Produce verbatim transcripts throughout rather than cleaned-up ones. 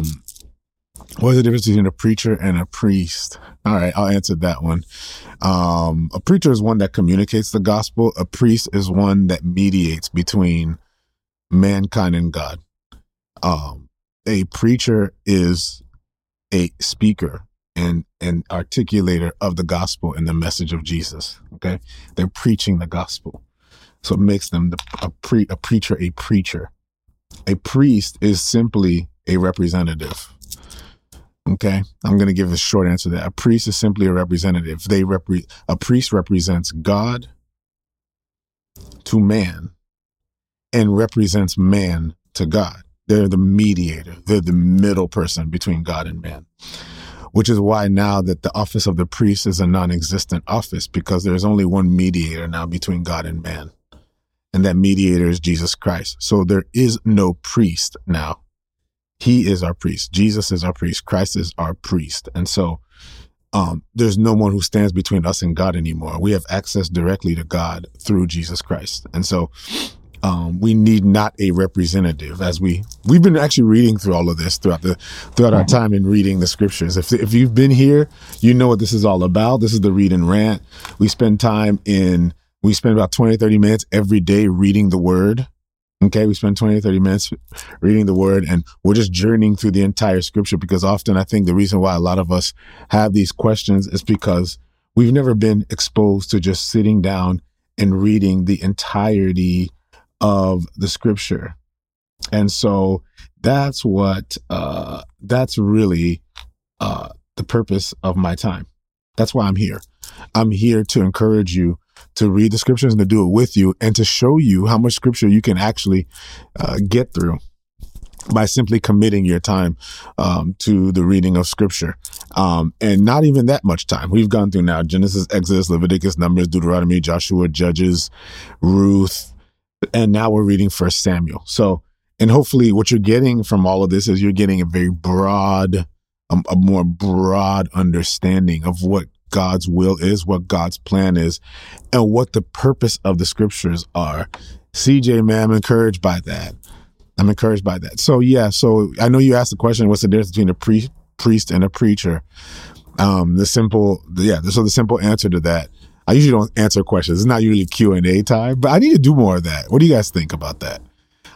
Um, what's the difference between a preacher and a priest? All right, I'll answer that one. Um, a preacher is one that communicates the gospel. A priest is one that mediates between mankind and God. Um, a preacher is a speaker and an articulator of the gospel and the message of Jesus. Okay, they're preaching the gospel, so it makes them the, a pre a preacher a preacher. A priest is simply a representative. Okay, I'm going to give a short answer to that. A priest is simply a representative. They repre- a priest represents God to man and represents man to God. They're the mediator. They're the middle person between God and man, which is why now that the office of the priest is a non-existent office, because there's only one mediator now between God and man, and that mediator is Jesus Christ. So there is no priest now. He is our priest. Jesus is our priest. Christ is our priest. And so um, there's no one who stands between us and God anymore. We have access directly to God through Jesus Christ. And so Um, we need not a representative, as we we've been actually reading through all of this throughout the throughout our time in reading the scriptures. If if you've been here, you know what this is all about. This is the Read and Rant. We spend time in we spend about twenty, thirty minutes every day reading the word. OK, we spend twenty, thirty minutes reading the word, and we're just journeying through the entire scripture, because often I think the reason why a lot of us have these questions is because we've never been exposed to just sitting down and reading the entirety of the scripture. And so that's what uh that's really uh the purpose of my time. That's why I'm here. I'm here to encourage you to read the scriptures and to do it with you, and to show you how much scripture you can actually uh, get through by simply committing your time um to the reading of scripture. Um and not even that much time. We've gone through now Genesis, Exodus, Leviticus, Numbers, Deuteronomy, Joshua, Judges, Ruth, and now we're reading First Samuel. So, and hopefully what you're getting from all of this is you're getting a very broad, um, a more broad understanding of what God's will is, what God's plan is, and what the purpose of the scriptures are. C J, man, I'm encouraged by that. I'm encouraged by that. So, yeah, so I know you asked the question, what's the difference between a pre- priest and a preacher? Um, the simple, yeah, so the simple answer to that, I usually don't answer questions. It's not usually Q and A time, but I need to do more of that. What do you guys think about that?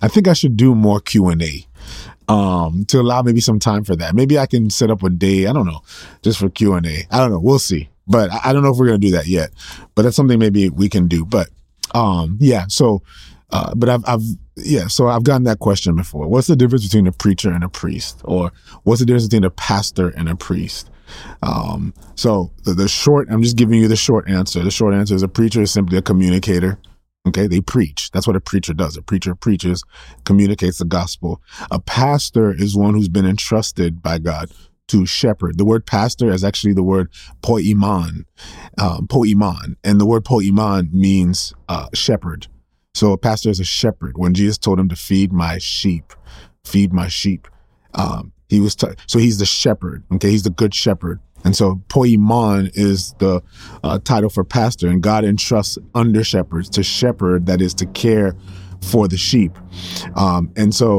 I think I should do more Q and A um, to allow maybe some time for that. Maybe I can set up a day, I don't know, just for Q and A. I don't know. We'll see. But I don't know if we're going to do that yet. But that's something maybe we can do. But um, yeah, so uh, but I've, I've yeah, so I've gotten that question before. What's the difference between a preacher and a priest? Or what's the difference between a pastor and a priest? Um, so the, the short, I'm just giving you the short answer. The short answer is a preacher is simply a communicator. Okay. They preach. That's what a preacher does. A preacher preaches, communicates the gospel. A pastor is one who's been entrusted by God to shepherd. The word pastor is actually the word Poiman, um, Poiman. And the word Poiman means, uh, shepherd. So a pastor is a shepherd. When Jesus told him to feed my sheep, feed my sheep, um, He was t- so he's the shepherd. Okay, he's the good shepherd, and so Poiman is the uh, title for pastor. And God entrusts under shepherds to shepherd, that is to care for the sheep. Um, and so,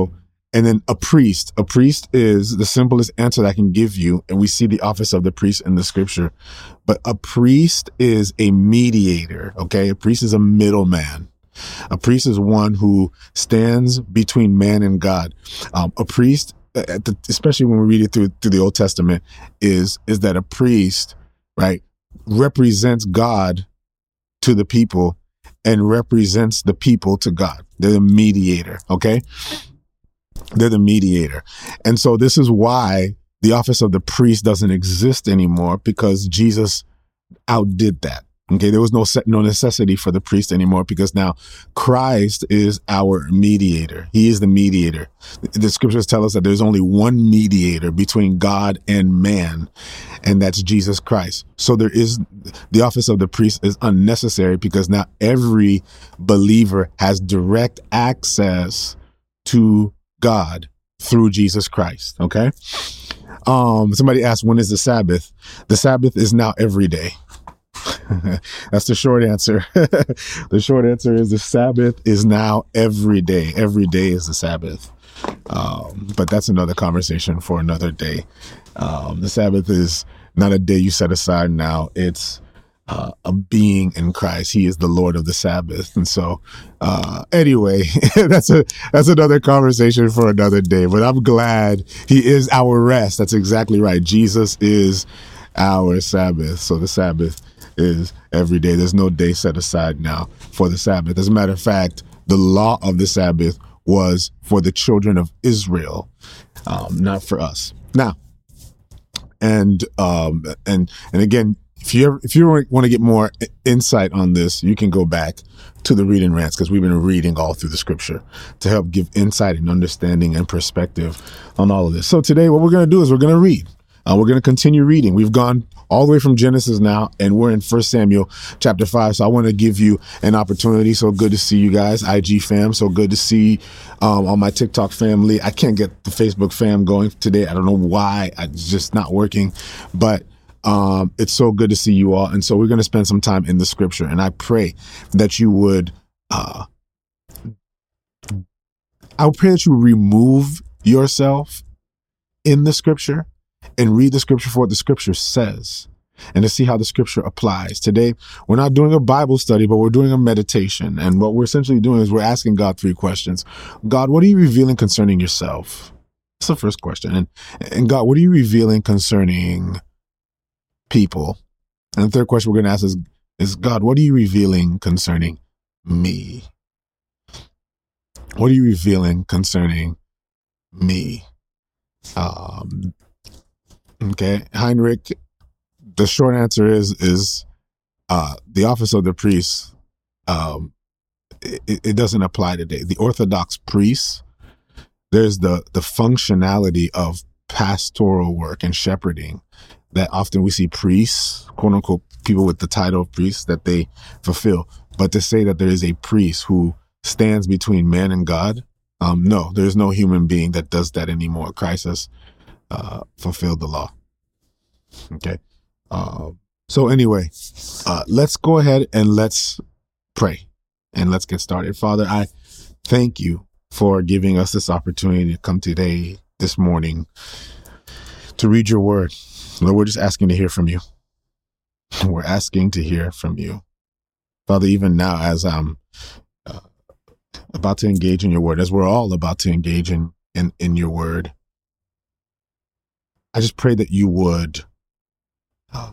and then a priest. A priest is the simplest answer that I can give you, and we see the office of the priest in the scripture. But a priest is a mediator. Okay, a priest is a middleman. A priest is one who stands between man and God. Um, a priest. At the, especially when we read it through through the Old Testament, is is that a priest, right, represents God to the people and represents the people to God. They're the mediator, okay? They're the mediator. And so this is why the office of the priest doesn't exist anymore, because Jesus outdid that. Okay, there was no no necessity for the priest anymore, because now Christ is our mediator. He is the mediator. The scriptures tell us that there's only one mediator between God and man, and that's Jesus Christ. So there is the office of the priest is unnecessary, because now every believer has direct access to God through Jesus Christ. Okay. Um, somebody asked, when is the Sabbath? The Sabbath is now every day. That's the short answer. The short answer is the Sabbath is now every day. Every day is the Sabbath. Um, but that's another conversation for another day. Um, the Sabbath is not a day you set aside now. It's uh, a being in Christ. He is the Lord of the Sabbath. And so uh, anyway, that's a that's another conversation for another day. But I'm glad he is our rest. That's exactly right. Jesus is our Sabbath. So the Sabbath is every day. There's no day set aside now for the Sabbath. As a matter of fact, the law of the Sabbath was for the children of Israel, um, not for us. Now, and um, and and again, if you ever, if you want to get more insight on this, you can go back to the Reading Rants, because we've been reading all through the Scripture to help give insight and understanding and perspective on all of this. So today, what we're going to do is we're going to read. Uh, we're going to continue reading. We've gone all the way from Genesis now, and we're in First Samuel chapter five. So I want to give you an opportunity. So good to see you guys, I G fam. So good to see um, all my TikTok family. I can't get the Facebook fam going today. I don't know why. It's just not working. But um, it's so good to see you all. And so we're going to spend some time in the Scripture. And I pray that you would, uh, I pray that you remove yourself in the Scripture and read the Scripture for what the Scripture says, and to see how the Scripture applies. Today, we're not doing a Bible study, but we're doing a meditation. And what we're essentially doing is we're asking God three questions. God, what are you revealing concerning yourself? That's the first question. And, and God, what are you revealing concerning people? And the third question we're going to ask is, is God, what are you revealing concerning me? What are you revealing concerning me? Um, Okay, Heinrich, the short answer is, is uh, the office of the priest, um, it, it doesn't apply today. The Orthodox priests, there's the, the functionality of pastoral work and shepherding that often we see priests, quote unquote, people with the title of priests that they fulfill. But to say that there is a priest who stands between man and God, um, no, there's no human being that does that anymore. Christ has uh, fulfilled the law. Okay. Uh, so anyway, uh, let's go ahead and let's pray and let's get started. Father, I thank you for giving us this opportunity to come today, this morning, to read your word. Lord, we're just asking to hear from you. We're asking to hear from you. Father, even now, as I'm uh, about to engage in your word, as we're all about to engage in, in, in your word, I just pray that you would uh,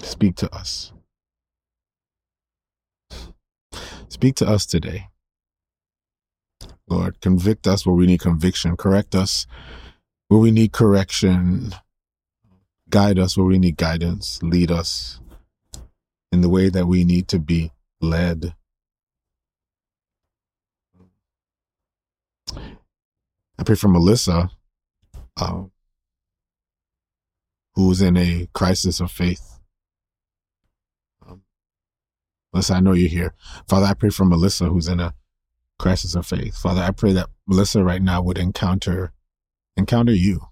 speak to us. Speak to us today. Lord, convict us where we need conviction. Correct us where we need correction. Guide us where we need guidance. Lead us in the way that we need to be led. I pray for Melissa, um, who's in a crisis of faith. Um, Melissa, I know you're here. Father, I pray for Melissa, who's in a crisis of faith. Father, I pray that Melissa right now would encounter, encounter you.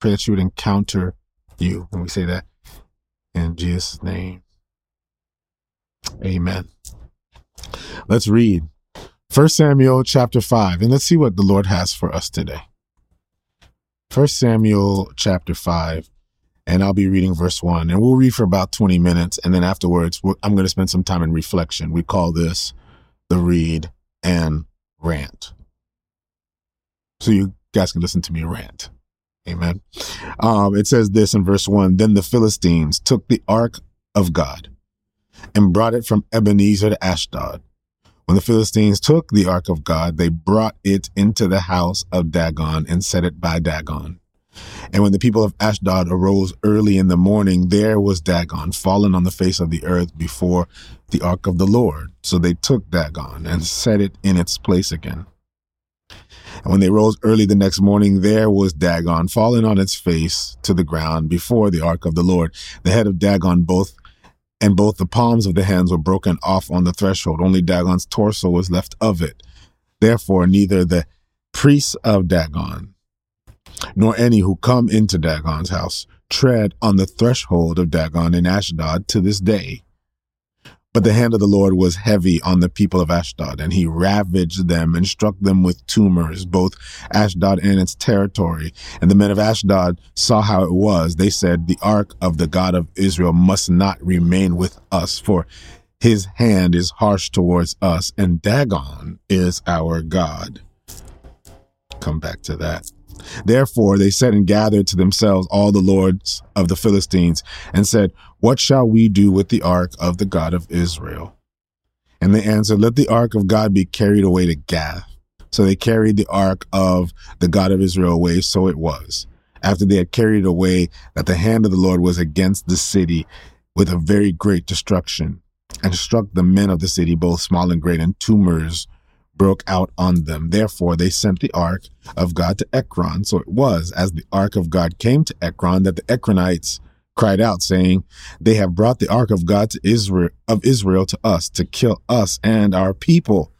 Pray that she would encounter you. And we say that in Jesus' name. Amen. Let's read First Samuel chapter five, and let's see what the Lord has for us today. First Samuel chapter five, and I'll be reading verse one, and we'll read for about twenty minutes, and then afterwards, I'm going to spend some time in reflection. We call this the read and rant. So you guys can listen to me rant. Amen. Um, it says this in verse one, "Then the Philistines took the ark of God and brought it from Ebenezer to Ashdod. When the Philistines took the ark of God, they brought it into the house of Dagon and set it by Dagon. And when the people of Ashdod arose early in the morning, there was Dagon fallen on the face of the earth before the ark of the Lord. So they took Dagon and set it in its place again. And when they rose early the next morning, there was Dagon fallen on its face to the ground before the ark of the Lord. The head of Dagon both And both the palms of the hands were broken off on the threshold. Only Dagon's torso was left of it. Therefore, neither the priests of Dagon nor any who come into Dagon's house tread on the threshold of Dagon in Ashdod to this day. But the hand of the Lord was heavy on the people of Ashdod, and he ravaged them and struck them with tumors, both Ashdod and its territory. And the men of Ashdod saw how it was. They said, the ark of the God of Israel must not remain with us, for his hand is harsh towards us, and Dagon is our God. Come back to that. Therefore they sent and gathered to themselves all the lords of the Philistines and said, what shall we do with the ark of the God of Israel? And they answered, let the ark of God be carried away to Gath. So they carried the ark of the God of Israel away. So it was, after they had carried it away, that the hand of the Lord was against the city with a very great destruction, and struck the men of the city, both small and great, and tumors broke out on them. Therefore they sent the ark of God to Ekron. So it was, as the ark of God came to Ekron, that the Ekronites cried out, saying, they have brought the ark of God to Israel, of Israel to us, to kill us and our people.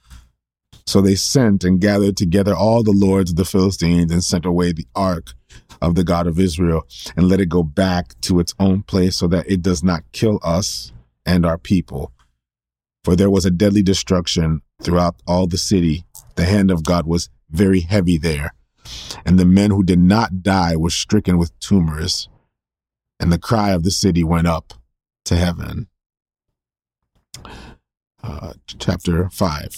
So they sent and gathered together all the lords of the Philistines, and sent away the ark of the God of Israel, and let it go back to its own place, so that it does not kill us and our people. For there was a deadly destruction throughout all the city. The hand of God was very heavy there, and the men who did not die were stricken with tumors, and the cry of the city went up to heaven. Uh, chapter five.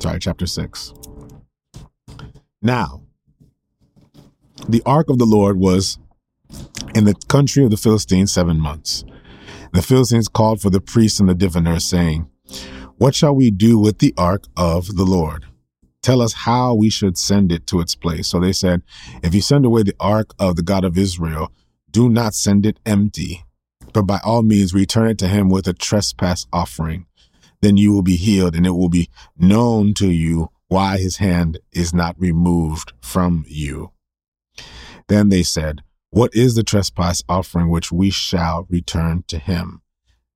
Sorry, chapter six. Now, the ark of the Lord was in the country of the Philistines seven months. The Philistines called for the priests and the diviners, saying, what shall we do with the ark of the Lord? Tell us how we should send it to its place. So they said, if you send away the ark of the God of Israel, do not send it empty, but by all means return it to him with a trespass offering. Then you will be healed, and it will be known to you why his hand is not removed from you. Then they said, what is the trespass offering which we shall return to him?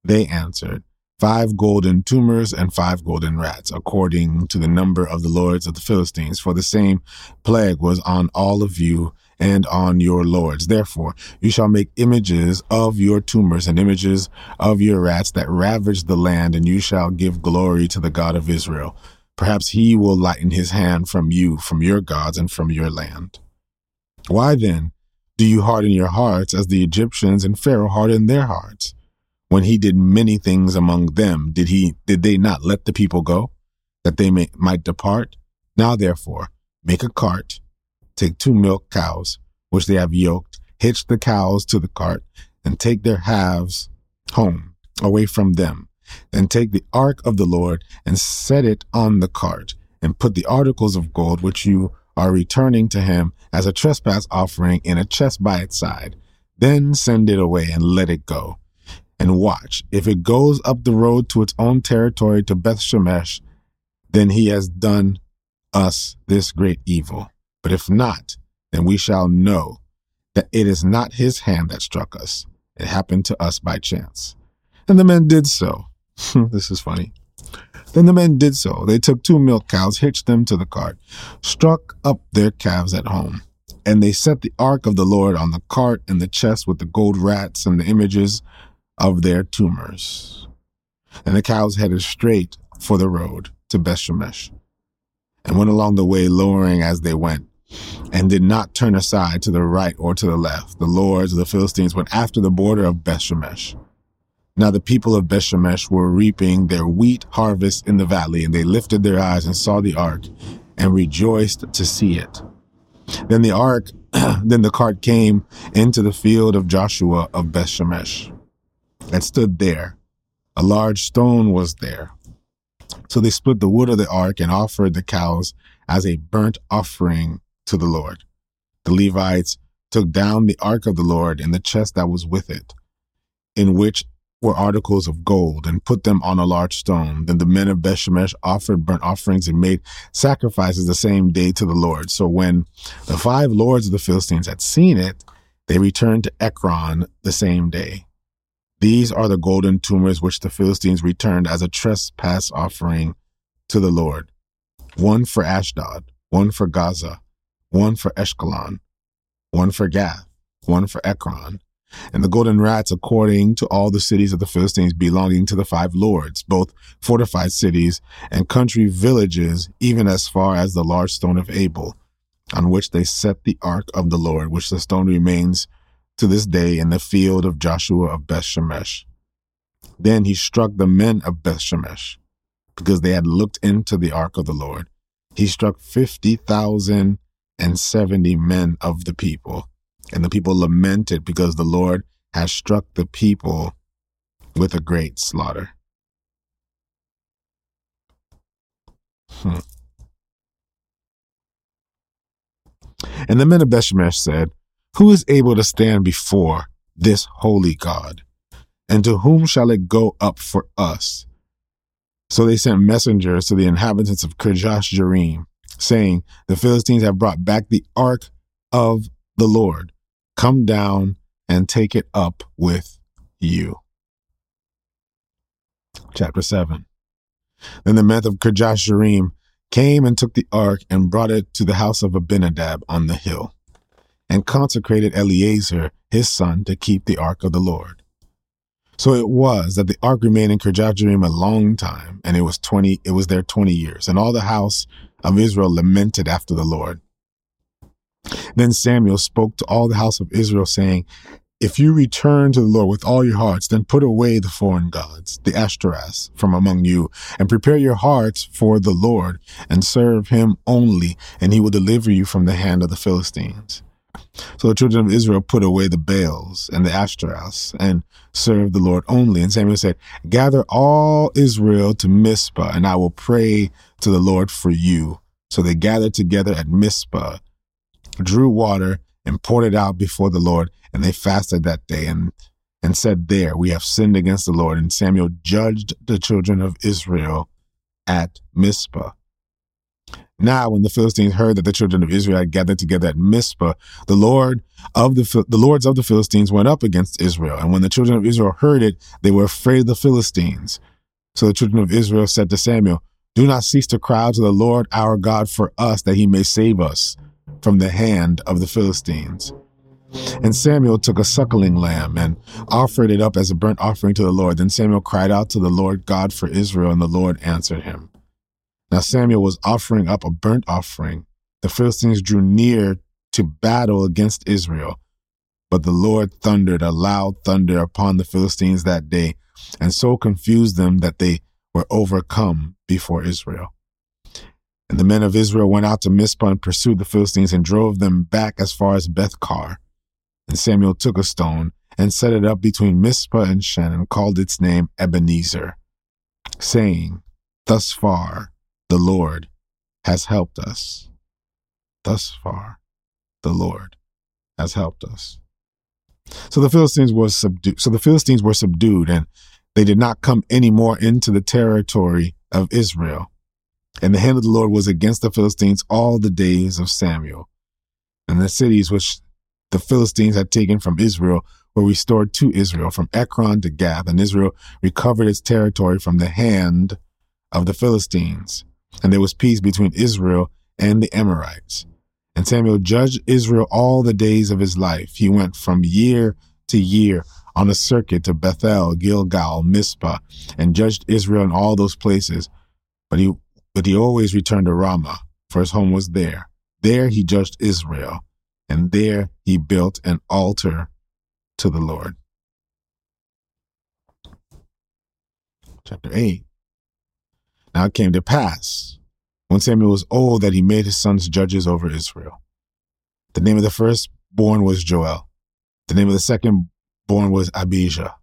They answered, five golden tumors and five golden rats, according to the number of the lords of the Philistines. For the same plague was on all of you and on your lords. Therefore, you shall make images of your tumors and images of your rats that ravage the land, and you shall give glory to the God of Israel. Perhaps he will lighten his hand from you, from your gods, and from your land. Why then do you harden your hearts, as the Egyptians and Pharaoh hardened their hearts? When he did many things among them, did he, did they not let the people go, that they may, might depart? Now therefore, make a cart, take two milk cows, which they have yoked, hitch the cows to the cart, and take their halves home, away from them. Then take the ark of the Lord, and set it on the cart, and put the articles of gold which you are returning to him as a trespass offering in a chest by its side. Then send it away and let it go. And watch, if it goes up the road to its own territory, to Beth Shemesh, then he has done us this great evil. But if not, then we shall know that it is not his hand that struck us. It happened to us by chance. And the men did so. This is funny. Then the men did so. They took two milk cows, hitched them to the cart, struck up their calves at home. And they set the ark of the Lord on the cart and the chest with the gold rats and the images of their tumors. And the cows headed straight for the road to Beth Shemesh, and went along the way, lowering as they went, and did not turn aside to the right or to the left. The lords of the Philistines went after the border of Beth Shemesh. Now the people of Beth Shemesh were reaping their wheat harvest in the valley, and they lifted their eyes and saw the ark, and rejoiced to see it. Then the ark, then the cart came into the field of Joshua of Beth Shemesh, and stood there. A large stone was there. So they split the wood of the ark and offered the cows as a burnt offering to the Lord. The Levites took down the ark of the Lord and the chest that was with it, in which were articles of gold, and put them on a large stone. Then the men of Beth Shemesh offered burnt offerings and made sacrifices the same day to the Lord. So when the five lords of the Philistines had seen it, they returned to Ekron the same day. These are the golden tumors which the Philistines returned as a trespass offering to the Lord. One for Ashdod, one for Gaza, one for Ashkelon, one for Gath, one for Ekron, and the golden rats according to all the cities of the Philistines belonging to the five lords, both fortified cities and country villages, even as far as the large stone of Abel, on which they set the ark of the Lord, which the stone remains to this day in the field of Joshua of Beth Shemesh. Then he struck the men of Beth Shemesh, because they had looked into the ark of the Lord. He struck fifty thousand and seventy men of the people. And the people lamented because the Lord has struck the people with a great slaughter. Hmm. And the men of Beth Shemesh said, "Who is able to stand before this holy God? And to whom shall it go up for us?" So they sent messengers to the inhabitants of Kirjath-jearim, saying, "The Philistines have brought back the ark of the Lord. Come down and take it up with you." Chapter seven. Then the men of Kirjath-jearim came and took the ark and brought it to the house of Abinadab on the hill, and consecrated Eleazar his son to keep the ark of the Lord. So it was that the ark remained in Kirjath-jearim a long time, and it was twenty. It was there twenty years, and all the house of Israel lamented after the Lord. Then Samuel spoke to all the house of Israel, saying, "If you return to the Lord with all your hearts, then put away the foreign gods, the Ashtoreths, from among you, and prepare your hearts for the Lord, and serve him only, and he will deliver you from the hand of the Philistines." So the children of Israel put away the Baals and the Ashtoreths and served the Lord only. And Samuel said, "Gather all Israel to Mizpah, and I will pray to the Lord for you." So they gathered together at Mizpah, drew water, and poured it out before the Lord. And they fasted that day and, and said, "There, we have sinned against the Lord." And Samuel judged the children of Israel at Mizpah. Now, when the Philistines heard that the children of Israel had gathered together at Mizpah, the Lord of the the lords of the Philistines went up against Israel. And when the children of Israel heard it, they were afraid of the Philistines. So the children of Israel said to Samuel, "Do not cease to cry to the Lord our God for us, that he may save us from the hand of the Philistines." And Samuel took a suckling lamb and offered it up as a burnt offering to the Lord. Then Samuel cried out to the Lord God for Israel, and the Lord answered him. Now Samuel was offering up a burnt offering. The Philistines drew near to battle against Israel, but the Lord thundered a loud thunder upon the Philistines that day, and so confused them that they were overcome before Israel. And the men of Israel went out to Mizpah and pursued the Philistines and drove them back as far as Beth-kar. And Samuel took a stone and set it up between Mizpah and Shen, and called its name Ebenezer, saying, "Thus far the Lord has helped us." Thus far, the Lord has helped us. So the Philistines were subdued. So the Philistines were subdued, and they did not come any more into the territory of Israel. And the hand of the Lord was against the Philistines all the days of Samuel. And the cities which the Philistines had taken from Israel were restored to Israel, from Ekron to Gath, and Israel recovered its territory from the hand of the Philistines. And there was peace between Israel and the Amorites. And Samuel judged Israel all the days of his life. He went from year to year on a circuit to Bethel, Gilgal, Mizpah, and judged Israel in all those places. But he But he always returned to Ramah, for his home was there. There he judged Israel, and there he built an altar to the Lord. Chapter eight. Now it came to pass, when Samuel was old, that he made his sons judges over Israel. The name of the firstborn was Joel. The name of the secondborn was Abijah.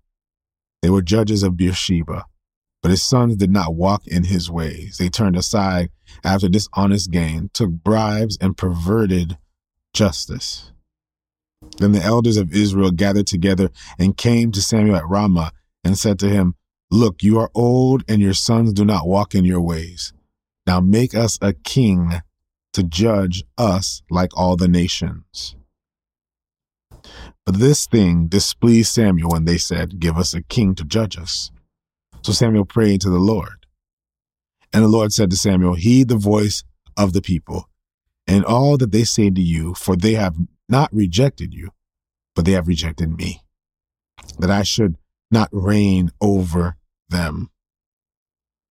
They were judges of Beersheba. But his sons did not walk in his ways. They turned aside after dishonest gain, took bribes, and perverted justice. Then the elders of Israel gathered together and came to Samuel at Ramah and said to him, "Look, you are old, and your sons do not walk in your ways. Now make us a king to judge us like all the nations." But this thing displeased Samuel, and they said, "Give us a king to judge us." So Samuel prayed to the Lord. And the Lord said to Samuel, "Heed the voice of the people and all that they say to you, for they have not rejected you, but they have rejected me that I should not reign over them,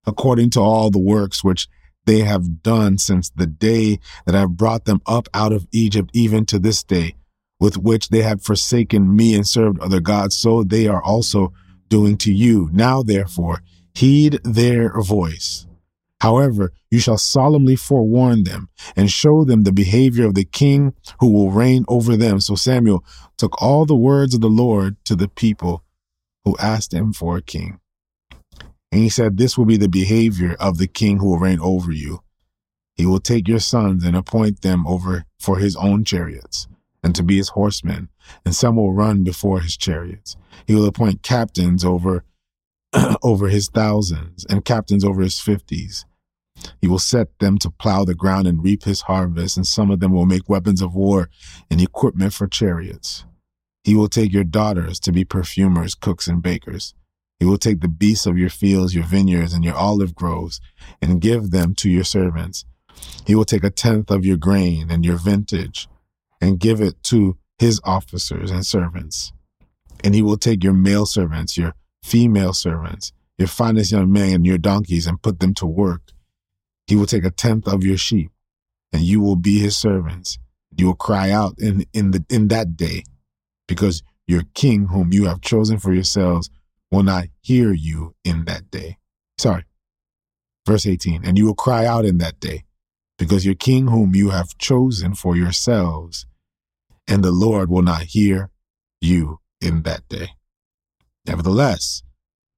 according to all the works which they have done since the day that I have brought them up out of Egypt, even to this day, with which they have forsaken me and served other gods, so they are also doing to you. Now, therefore, heed their voice. However, you shall solemnly forewarn them and show them the behavior of the king who will reign over them. So Samuel took all the words of the Lord to the people who asked him for a king. And he said, this will be the behavior of the king who will reign over you. He will take your sons and appoint them over for his own chariots and to be his horsemen, and some will run before his chariots. He will appoint captains over, over his thousands and captains over his fifties. He will set them to plow the ground and reap his harvest, and some of them will make weapons of war and equipment for chariots. He will take your daughters to be perfumers, cooks, and bakers. He will take the beasts of your fields, your vineyards, and your olive groves, and give them to your servants. He will take a tenth of your grain and your vintage, and give it to his officers and servants. And he will take your male servants, your female servants, your finest young men, and your donkeys, and put them to work. He will take a tenth of your sheep, and you will be his servants. You will cry out in, in, the, in that day, because your king whom you have chosen for yourselves will not hear you in that day. Sorry. Verse eighteen, and you will cry out in that day, because your king whom you have chosen for yourselves, and the Lord will not hear you in that day. Nevertheless,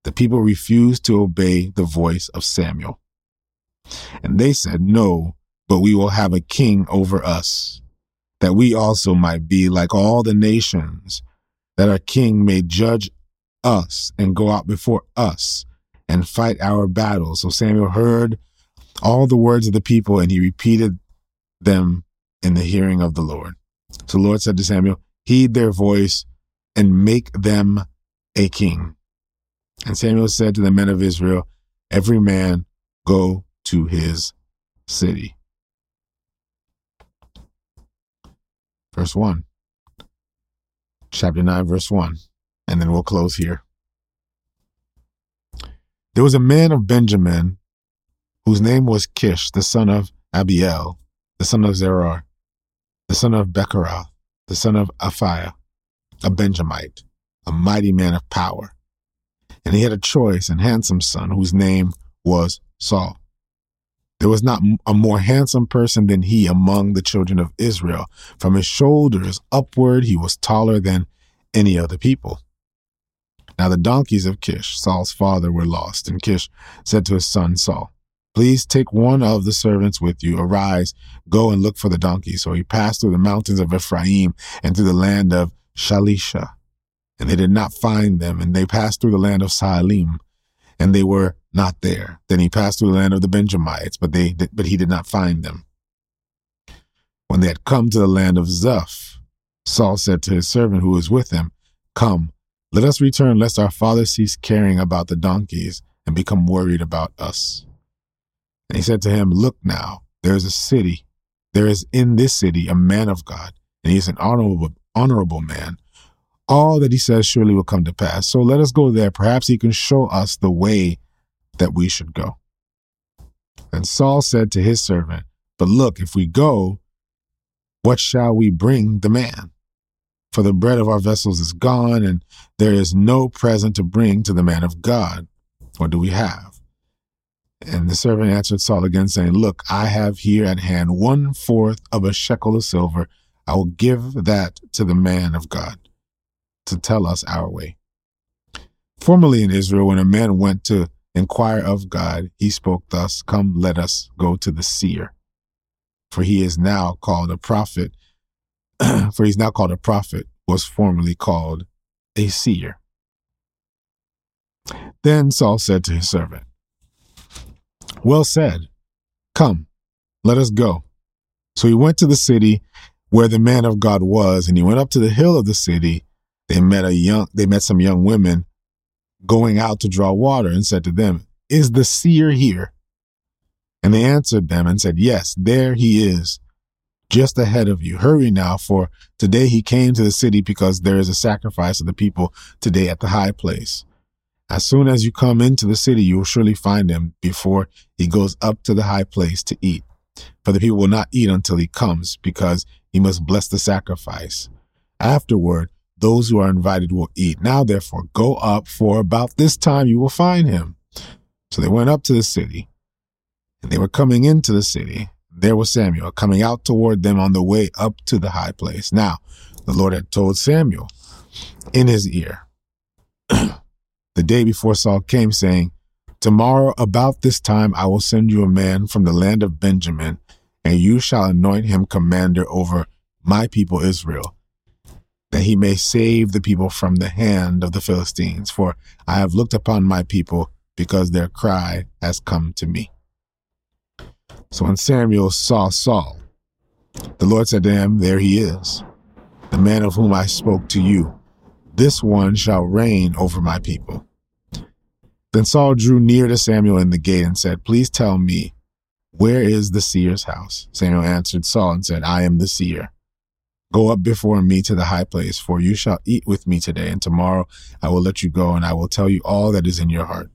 the people refused to obey the voice of Samuel. And they said, no, but we will have a king over us, that we also might be like all the nations, that our king may judge us and go out before us and fight our battles. So Samuel heard all the words of the people, and he repeated them in the hearing of the Lord. So the Lord said to Samuel, heed their voice and make them a king. And Samuel said to the men of Israel, every man go to his city. Verse one, chapter nine, verse one, and then we'll close here. There was a man of Benjamin whose name was Kish, the son of Abiel, the son of Zeror, the son of Bechorath, the son of Aphiah, a Benjamite, a mighty man of power. And he had a choice and handsome son whose name was Saul. There was not a more handsome person than he among the children of Israel. From his shoulders upward, he was taller than any other people. Now the donkeys of Kish, Saul's father, were lost, and Kish said to his son Saul, please take one of the servants with you. Arise, go and look for the donkey. So he passed through the mountains of Ephraim and through the land of Shalisha, and they did not find them. And they passed through the land of Saalim, and they were not there. Then he passed through the land of the Benjamites, but they did, but he did not find them. When they had come to the land of Zeph, Saul said to his servant who was with him, come, let us return, lest our father cease caring about the donkeys and become worried about us. And he said to him, look now, there is a city, there is in this city a man of God, and he is an honorable, honorable man. All that he says surely will come to pass. So let us go there. Perhaps he can show us the way that we should go. And Saul said to his servant, but look, if we go, what shall we bring the man? For the bread of our vessels is gone, and there is no present to bring to the man of God. What do we have? And the servant answered Saul again, saying, look, I have here at hand one fourth of a shekel of silver. I will give that to the man of God to tell us our way. Formerly in Israel, when a man went to inquire of God, he spoke thus, come, let us go to the seer. For he is now called a prophet, for he's now called a prophet, was formerly called a seer. Then Saul said to his servant, well said, come, let us go. So he went to the city where the man of God was, and he went up to the hill of the city. They met a young, they met some young women going out to draw water, and said to them, is the seer here? And they answered them and said, yes, there he is. just ahead of you. Hurry now, for today he came to the city because there is a sacrifice of the people today at the high place. As soon as you come into the city, you will surely find him before he goes up to the high place to eat. For the people will not eat until he comes, because he must bless the sacrifice. Afterward, those who are invited will eat. Now, therefore, go up, for about this time you will find him. So they went up to the city, and they were coming into the city. There was Samuel coming out toward them on the way up to the high place. Now, the Lord had told Samuel in his ear the day before Saul came, saying, "Tomorrow about this time I will send you a man from the land of Benjamin, and you shall anoint him commander over my people Israel, that he may save the people from the hand of the Philistines. For I have looked upon my people, because their cry has come to me." So when Samuel saw Saul, the Lord said to him, "There he is, the man of whom I spoke to you. This one shall reign over my people." Then Saul drew near to Samuel in the gate and said, "Please tell me, where is the seer's house?" Samuel answered Saul and said, "I am the seer. Go up before me to the high place, for you shall eat with me today, and tomorrow I will let you go, and I will tell you all that is in your heart.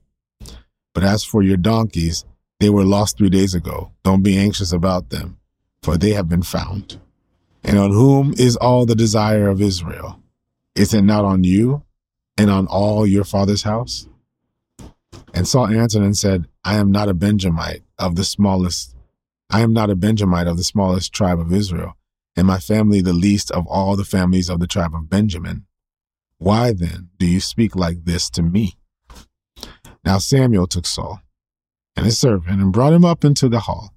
But as for your donkeys, they were lost three days ago. Don't be anxious about them, for they have been found. And on whom is all the desire of Israel? Is it not on you and on all your father's house?" And Saul answered and said, I am not a Benjamite of the smallest. I am not a Benjamite of the smallest tribe of Israel, and my family the least of all the families of the tribe of Benjamin. Why then do you speak like this to me? Now Samuel took Saul and his servant and brought him up into the hall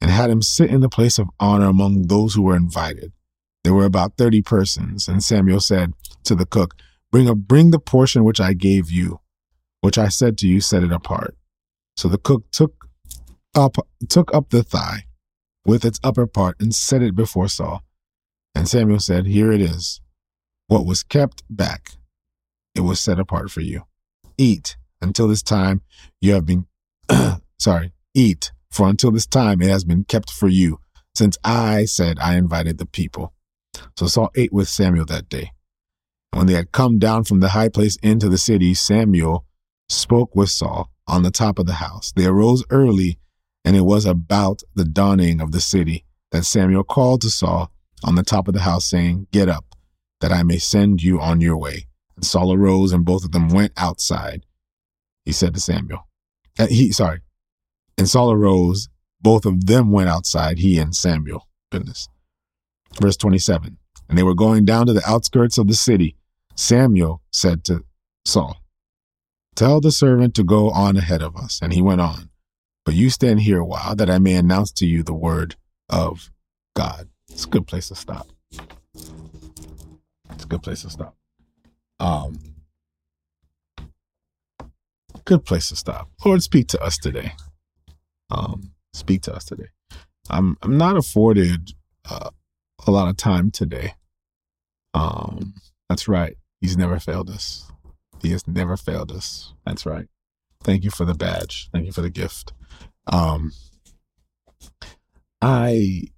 and had him sit in the place of honor among those who were invited. There were about thirty persons. And Samuel said to the cook, Bring up, bring the portion which I gave you, which I said to you, set it apart. So the cook took up, took up the thigh with its upper part and set it before Saul. And Samuel said, Here it is. What was kept back, it was set apart for you. Eat until this time you have been, sorry, eat, for until this time it has been kept for you, since I said I invited the people. So Saul ate with Samuel that day. When they had come down from the high place into the city, Samuel spoke with Saul on the top of the house. They arose early, and it was about the dawning of the city that Samuel called to Saul on the top of the house, saying, Get up, that I may send you on your way. And Saul arose, and both of them went outside. He said to Samuel, uh, he, sorry. And Saul arose, both of them went outside, he and Samuel. Goodness. Verse twenty-seven. And they were going down to the outskirts of the city. Samuel said to Saul, Tell the servant to go on ahead of us. And he went on. But you stand here a while, that I may announce to you the word of God. It's a good place to stop. It's a good place to stop. Um, good place to stop. Lord, speak to us today. Um, speak to us today. I'm I'm not afforded uh, a lot of time today. Um, that's right. He's never failed us. He has never failed us. That's right. Thank you for the badge. Thank you for the gift. Um, I,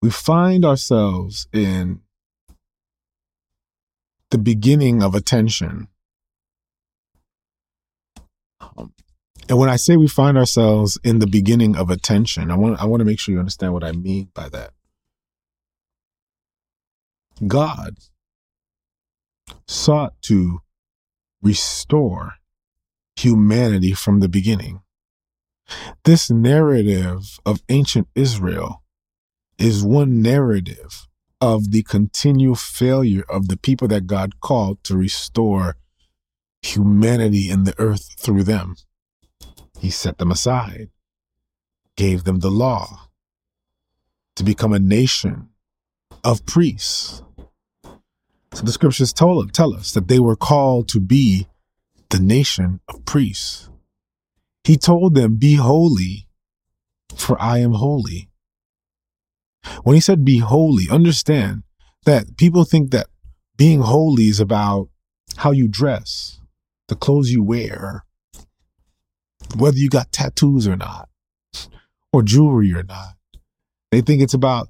we find ourselves in the beginning of a tension. Um, and when I say we find ourselves in the beginning of a tension, I want, I want to make sure you understand what I mean by that. God sought to restore humanity from the beginning. This narrative of ancient Israel is one narrative of the continual failure of the people that God called to restore humanity and the earth through them. He set them aside, gave them the law to become a nation of priests. So the scriptures tell, tell us that they were called to be the nation of priests. He told them, be holy, for I am holy. When he said be holy, understand that people think that being holy is about how you dress, the clothes you wear, whether you got tattoos or not, or jewelry or not. They think it's about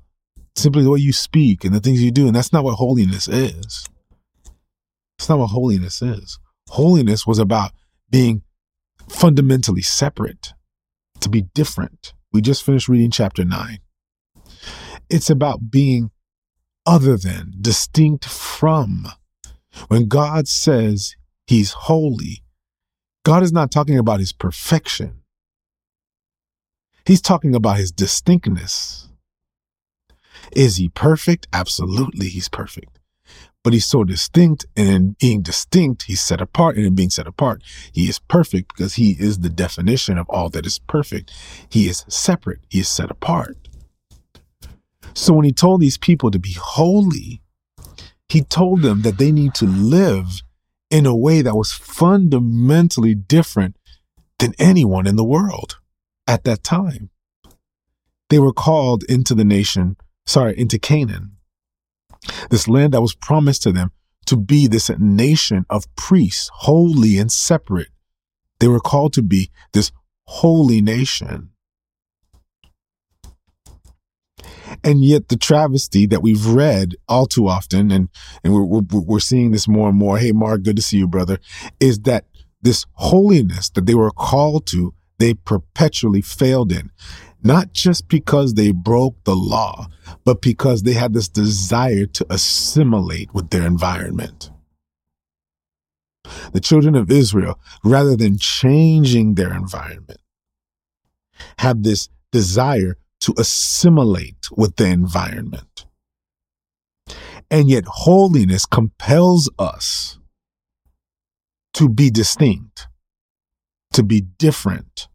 simply the way you speak and the things you do. And that's not what holiness is. It's not what holiness is. Holiness was about being fundamentally separate, to be different. We just finished reading chapter nine. It's about being other than, distinct from. When God says he's holy, God is not talking about his perfection. He's talking about his distinctness. Is he perfect? Absolutely, he's perfect. But he's so distinct, and in being distinct, he's set apart, and in being set apart, he is perfect because he is the definition of all that is perfect. He is separate. He is set apart. So when he told these people to be holy, he told them that they need to live in a way that was fundamentally different than anyone in the world at that time. They were called into the nation, sorry, into Canaan, this land that was promised to them to be this nation of priests, holy and separate. They were called to be this holy nation. And yet the travesty that we've read all too often, and, and we're, we're, we're seeing this more and more, hey, Mark, good to see you, brother, is that this holiness that they were called to, they perpetually failed in. Not just because they broke the law, but because they had this desire to assimilate with their environment. The children of Israel, rather than changing their environment, had this desire to assimilate with the environment. And yet holiness compels us to be distinct, to be different.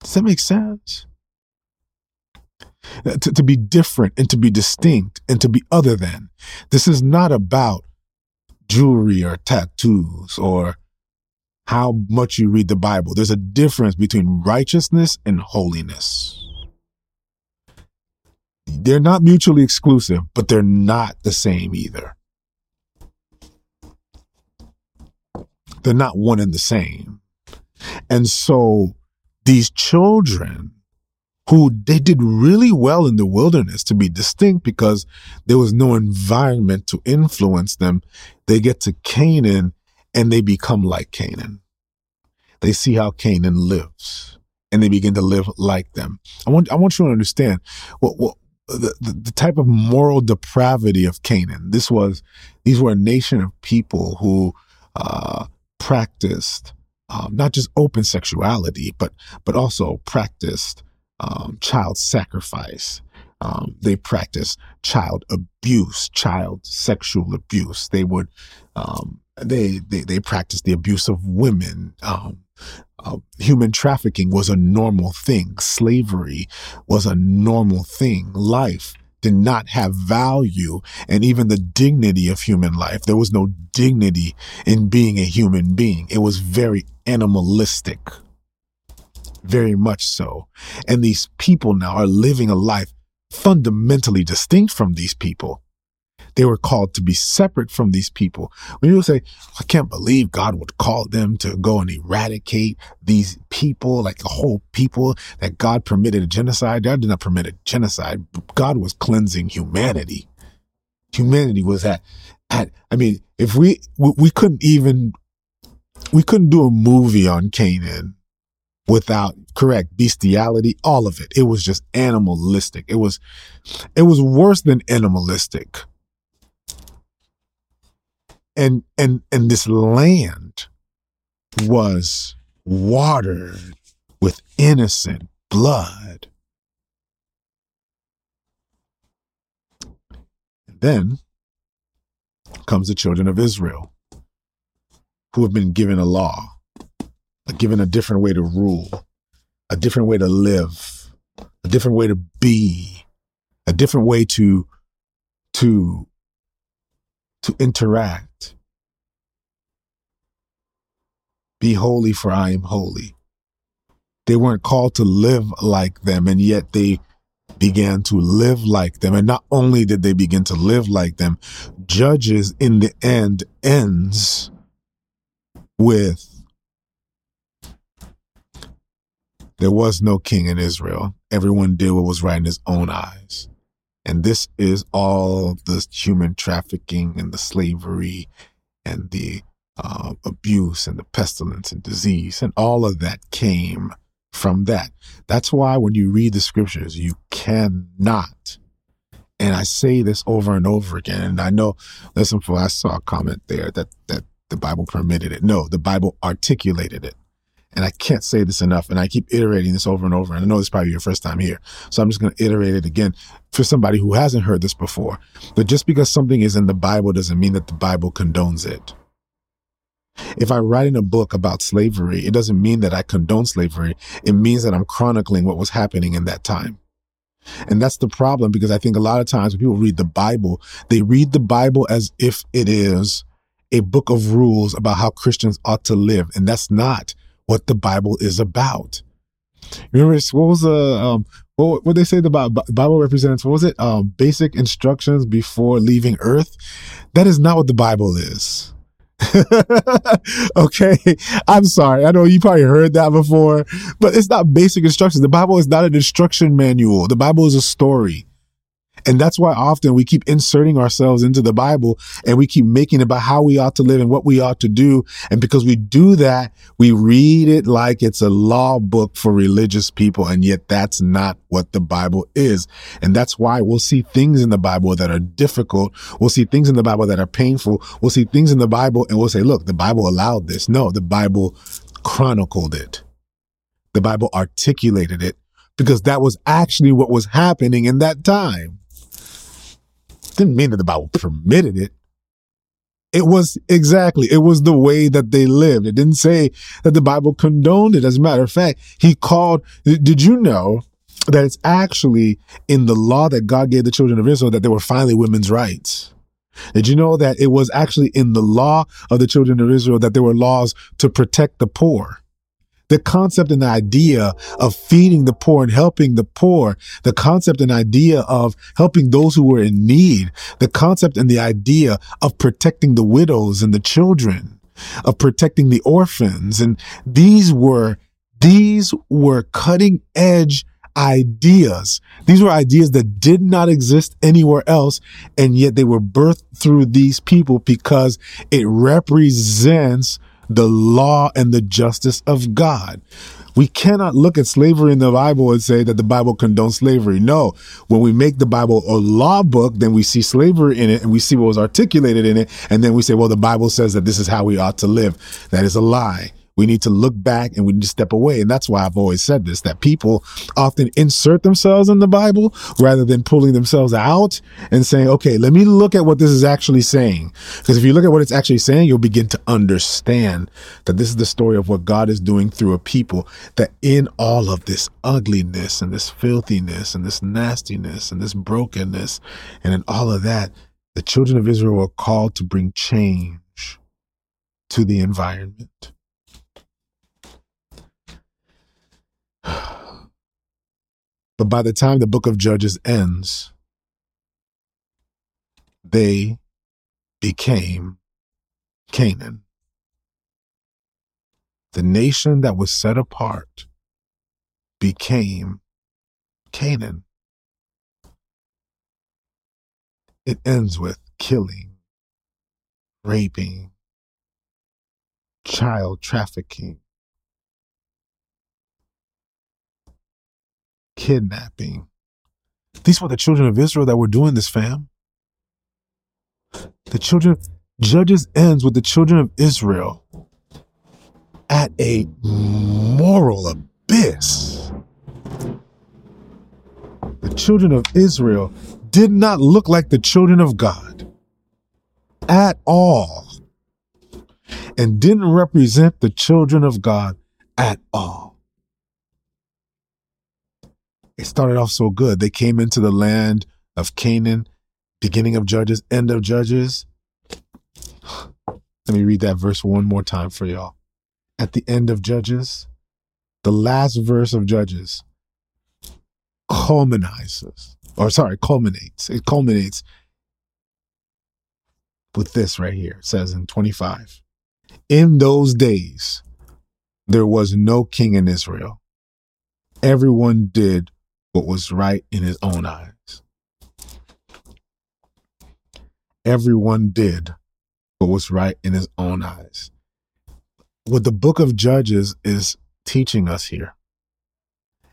Does that make sense? To, to be different and to be distinct and to be other than. This is not about jewelry or tattoos or how much you read the Bible. There's a difference between righteousness and holiness. They're not mutually exclusive, but they're not the same either. They're not one and the same. And so these children who they did really well in the wilderness to be distinct because there was no environment to influence them, they get to Canaan and they become like Canaan. They see how Canaan lives and they begin to live like them. I want I want you to understand what, what the, the, the type of moral depravity of Canaan. This was, these were a nation of people who uh, practiced Um, not just open sexuality, but but also practiced um, child sacrifice. Um, they practiced child abuse, child sexual abuse. They would um, they, they they practiced the abuse of women. Um, uh, human trafficking was a normal thing. Slavery was a normal thing. Life did not have value, and even the dignity of human life. There was no dignity in being a human being. It was very animalistic, very much so. And these people now are living a life fundamentally distinct from these people. They were called to be separate from these people. When you say, I can't believe God would call them to go and eradicate these people, like the whole people, that God permitted a genocide. God did not permit a genocide. God was cleansing humanity. Humanity was at, at I mean, if we, we, we couldn't even, we couldn't do a movie on Canaan without, correct, bestiality, all of it. It was just animalistic. It was, it was worse than animalistic. And and and this land was watered with innocent blood. And then comes the children of Israel, who have been given a law, given a different way to rule, a different way to live, a different way to be, a different way to to to interact. Be holy, for I am holy. They weren't called to live like them, and yet they began to live like them. And not only did they begin to live like them, Judges in the end ends with There was no king in Israel. Everyone did what was right in his own eyes. And this is all the human trafficking and the slavery and the uh, abuse and the pestilence and disease and all of that came from that. That's why when you read the scriptures, you cannot. And I say this over and over again. And I know, listen, for I saw a comment there that that the Bible permitted it. No, the Bible articulated it. And I can't say this enough. And I keep iterating this over and over. And I know this is probably your first time here. So I'm just going to iterate it again for somebody who hasn't heard this before. But just because something is in the Bible doesn't mean that the Bible condones it. If I write in a book about slavery, it doesn't mean that I condone slavery. It means that I'm chronicling what was happening in that time. And that's the problem, because I think a lot of times when people read the Bible, they read the Bible as if it is a book of rules about how Christians ought to live. And that's not what the Bible is about. Remember, what was the, um, what, what they say the Bible represents? What was it? Um, basic instructions before leaving earth. That is not what the Bible is. Okay, I'm sorry. I know you probably heard that before, but it's not basic instructions. The Bible is not an instruction manual. The Bible is a story. And that's why often we keep inserting ourselves into the Bible and we keep making it about how we ought to live and what we ought to do. And because we do that, we read it like it's a law book for religious people. And yet that's not what the Bible is. And that's why we'll see things in the Bible that are difficult. We'll see things in the Bible that are painful. We'll see things in the Bible and we'll say, look, the Bible allowed this. No, the Bible chronicled it. The Bible articulated it because that was actually what was happening in that time. Didn't mean that the Bible permitted it. It was exactly, it was the way that they lived. It didn't say that the Bible condoned it. As a matter of fact, he called, did you know that it's actually in the law that God gave the children of Israel that there were finally women's rights? Did you know that it was actually in the law of the children of Israel that there were laws to protect the poor? The concept and idea of feeding the poor and helping the poor, the concept and idea of helping those who were in need, the concept and the idea of protecting the widows and the children, of protecting the orphans. And these were, these were cutting edge ideas. These were ideas that did not exist anywhere else. And yet they were birthed through these people because it represents the law and the justice of God. We cannot look at slavery in the Bible and say that the Bible condones slavery. No, when we make the Bible a law book, then we see slavery in it and we see what was articulated in it. And then we say, well, the Bible says that this is how we ought to live. That is a lie. We need to look back and we need to step away. And that's why I've always said this, that people often insert themselves in the Bible rather than pulling themselves out and saying, okay, let me look at what this is actually saying. Because if you look at what it's actually saying, you'll begin to understand that this is the story of what God is doing through a people, that in all of this ugliness and this filthiness and this nastiness and this brokenness and in all of that, the children of Israel are called to bring change to the environment. But by the time the book of Judges ends, they became Canaan, the nation that was set apart became Canaan. It ends with killing, raping, child trafficking, kidnapping. These were the children of Israel that were doing this, fam. The children, Judges ends with the children of Israel at a moral abyss. The children of Israel did not look like the children of God at all and didn't represent the children of God at all. It started off so good. They came into the land of Canaan, beginning of Judges, end of Judges. Let me read that verse one more time for y'all. At the end of Judges, the last verse of Judges culminates, or sorry, culminates. It culminates with this right here. It says in twenty-five, in those days, there was no king in Israel. everyone did what was right in his own eyes. Everyone did what was right in his own eyes. What the book of Judges is teaching us here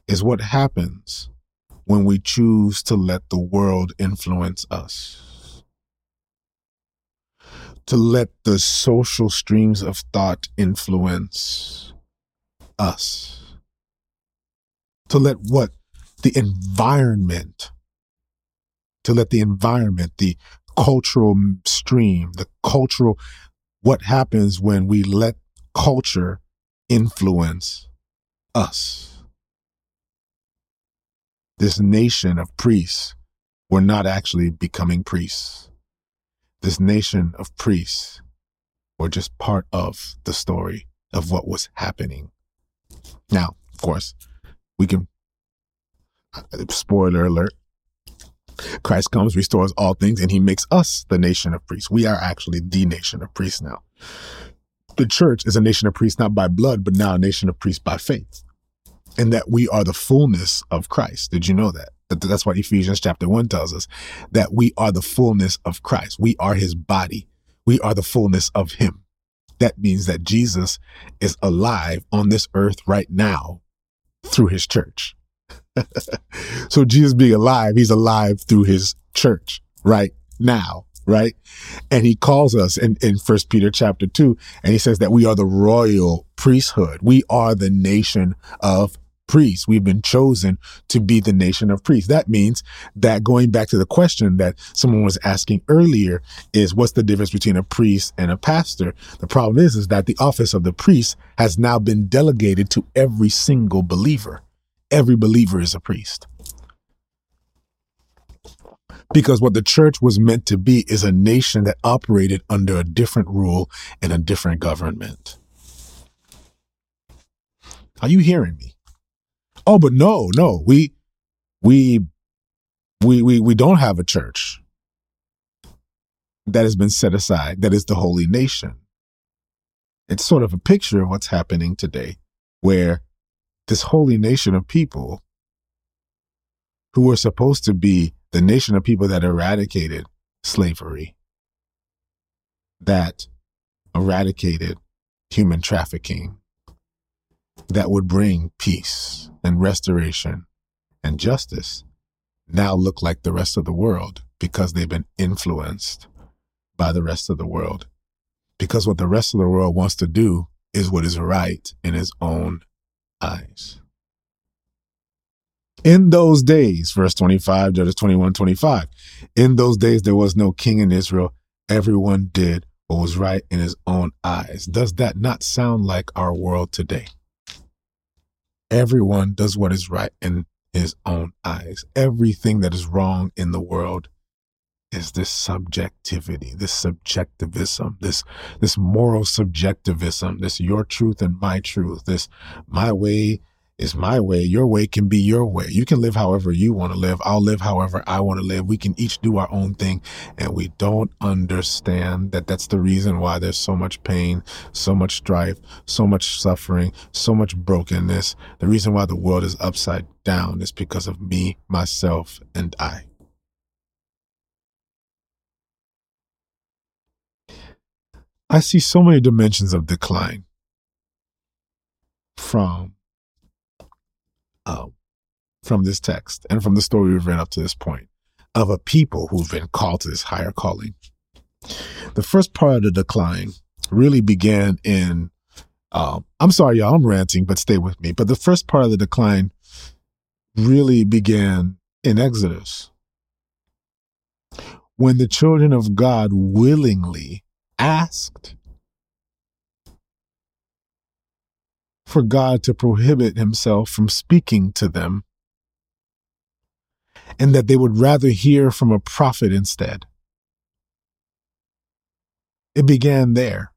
is what happens when we choose to let the world influence us, to let the social streams of thought influence us, to let what the environment, to let the environment, the cultural stream, the cultural, what happens when we let culture influence us. This nation of priests were not actually becoming priests. This nation of priests were just part of the story of what was happening. Now, of course, we can, spoiler alert, Christ comes, restores all things, and he makes us the nation of priests. We are actually the nation of priests now. The church is a nation of priests, not by blood, but now a nation of priests by faith. And that we are the fullness of Christ. Did you know that? That's what Ephesians chapter one tells us, that we are the fullness of Christ. We are his body. We are the fullness of him. That means that Jesus is alive on this earth right now through his church. So Jesus being alive, he's alive through his church right now, right? And he calls us in, in First Peter chapter two, and he says that we are the royal priesthood. We are the nation of priests. We've been chosen to be the nation of priests. That means that, going back to the question that someone was asking earlier, is what's the difference between a priest and a pastor? The problem is, is that the office of the priest has now been delegated to every single believer. Every believer is a priest. Because what the church was meant to be is a nation that operated under a different rule and a different government. Are you hearing me? Oh, but no, no, we, we, we, we, we don't have a church that has been set aside, that is the holy nation. It's sort of a picture of what's happening today, where this holy nation of people who were supposed to be the nation of people that eradicated slavery, that eradicated human trafficking, that would bring peace and restoration and justice, now look like the rest of the world because they've been influenced by the rest of the world. Because what the rest of the world wants to do is what is right in its own eyes. In those days, verse twenty-five, Judges twenty-one twenty-five, in those days there was no king in Israel. Everyone did what was right in his own eyes. Does that not sound like our world today? Everyone does what is right in his own eyes. Everything that is wrong in the world is this subjectivity, this subjectivism, this, this moral subjectivism, this your truth and my truth, this my way is my way. Your way can be your way. You can live however you want to live. I'll live however I want to live. We can each do our own thing. And we don't understand that that's the reason why there's so much pain, so much strife, so much suffering, so much brokenness. The reason why the world is upside down is because of me, myself, and I. I see so many dimensions of decline, from Um, from this text and from the story we've read up to this point, of a people who've been called to this higher calling. The first part of the decline really began in, um, I'm sorry, y'all, I'm ranting, but stay with me. But the first part of the decline really began in Exodus, when the children of God willingly asked for God to prohibit himself from speaking to them, and that they would rather hear from a prophet instead. It began there,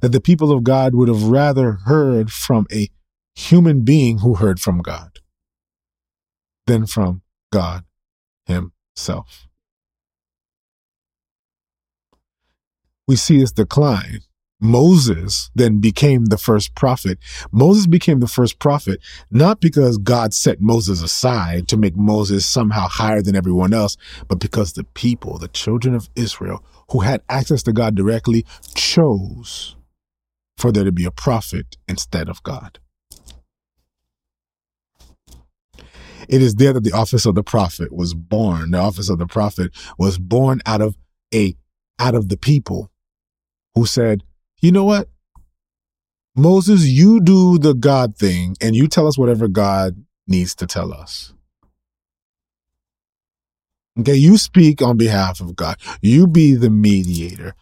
that the people of God would have rather heard from a human being who heard from God than from God himself. We see this decline Moses then became the first prophet. Moses became the first prophet, not because God set Moses aside to make Moses somehow higher than everyone else, but because the people, the children of Israel, who had access to God directly, chose for there to be a prophet instead of God. It is there that the office of the prophet was born. The office of the prophet was born out of a, out of the people who said, you know what, Moses, you do the God thing and you tell us whatever God needs to tell us. Okay, you speak on behalf of God. You be the mediator.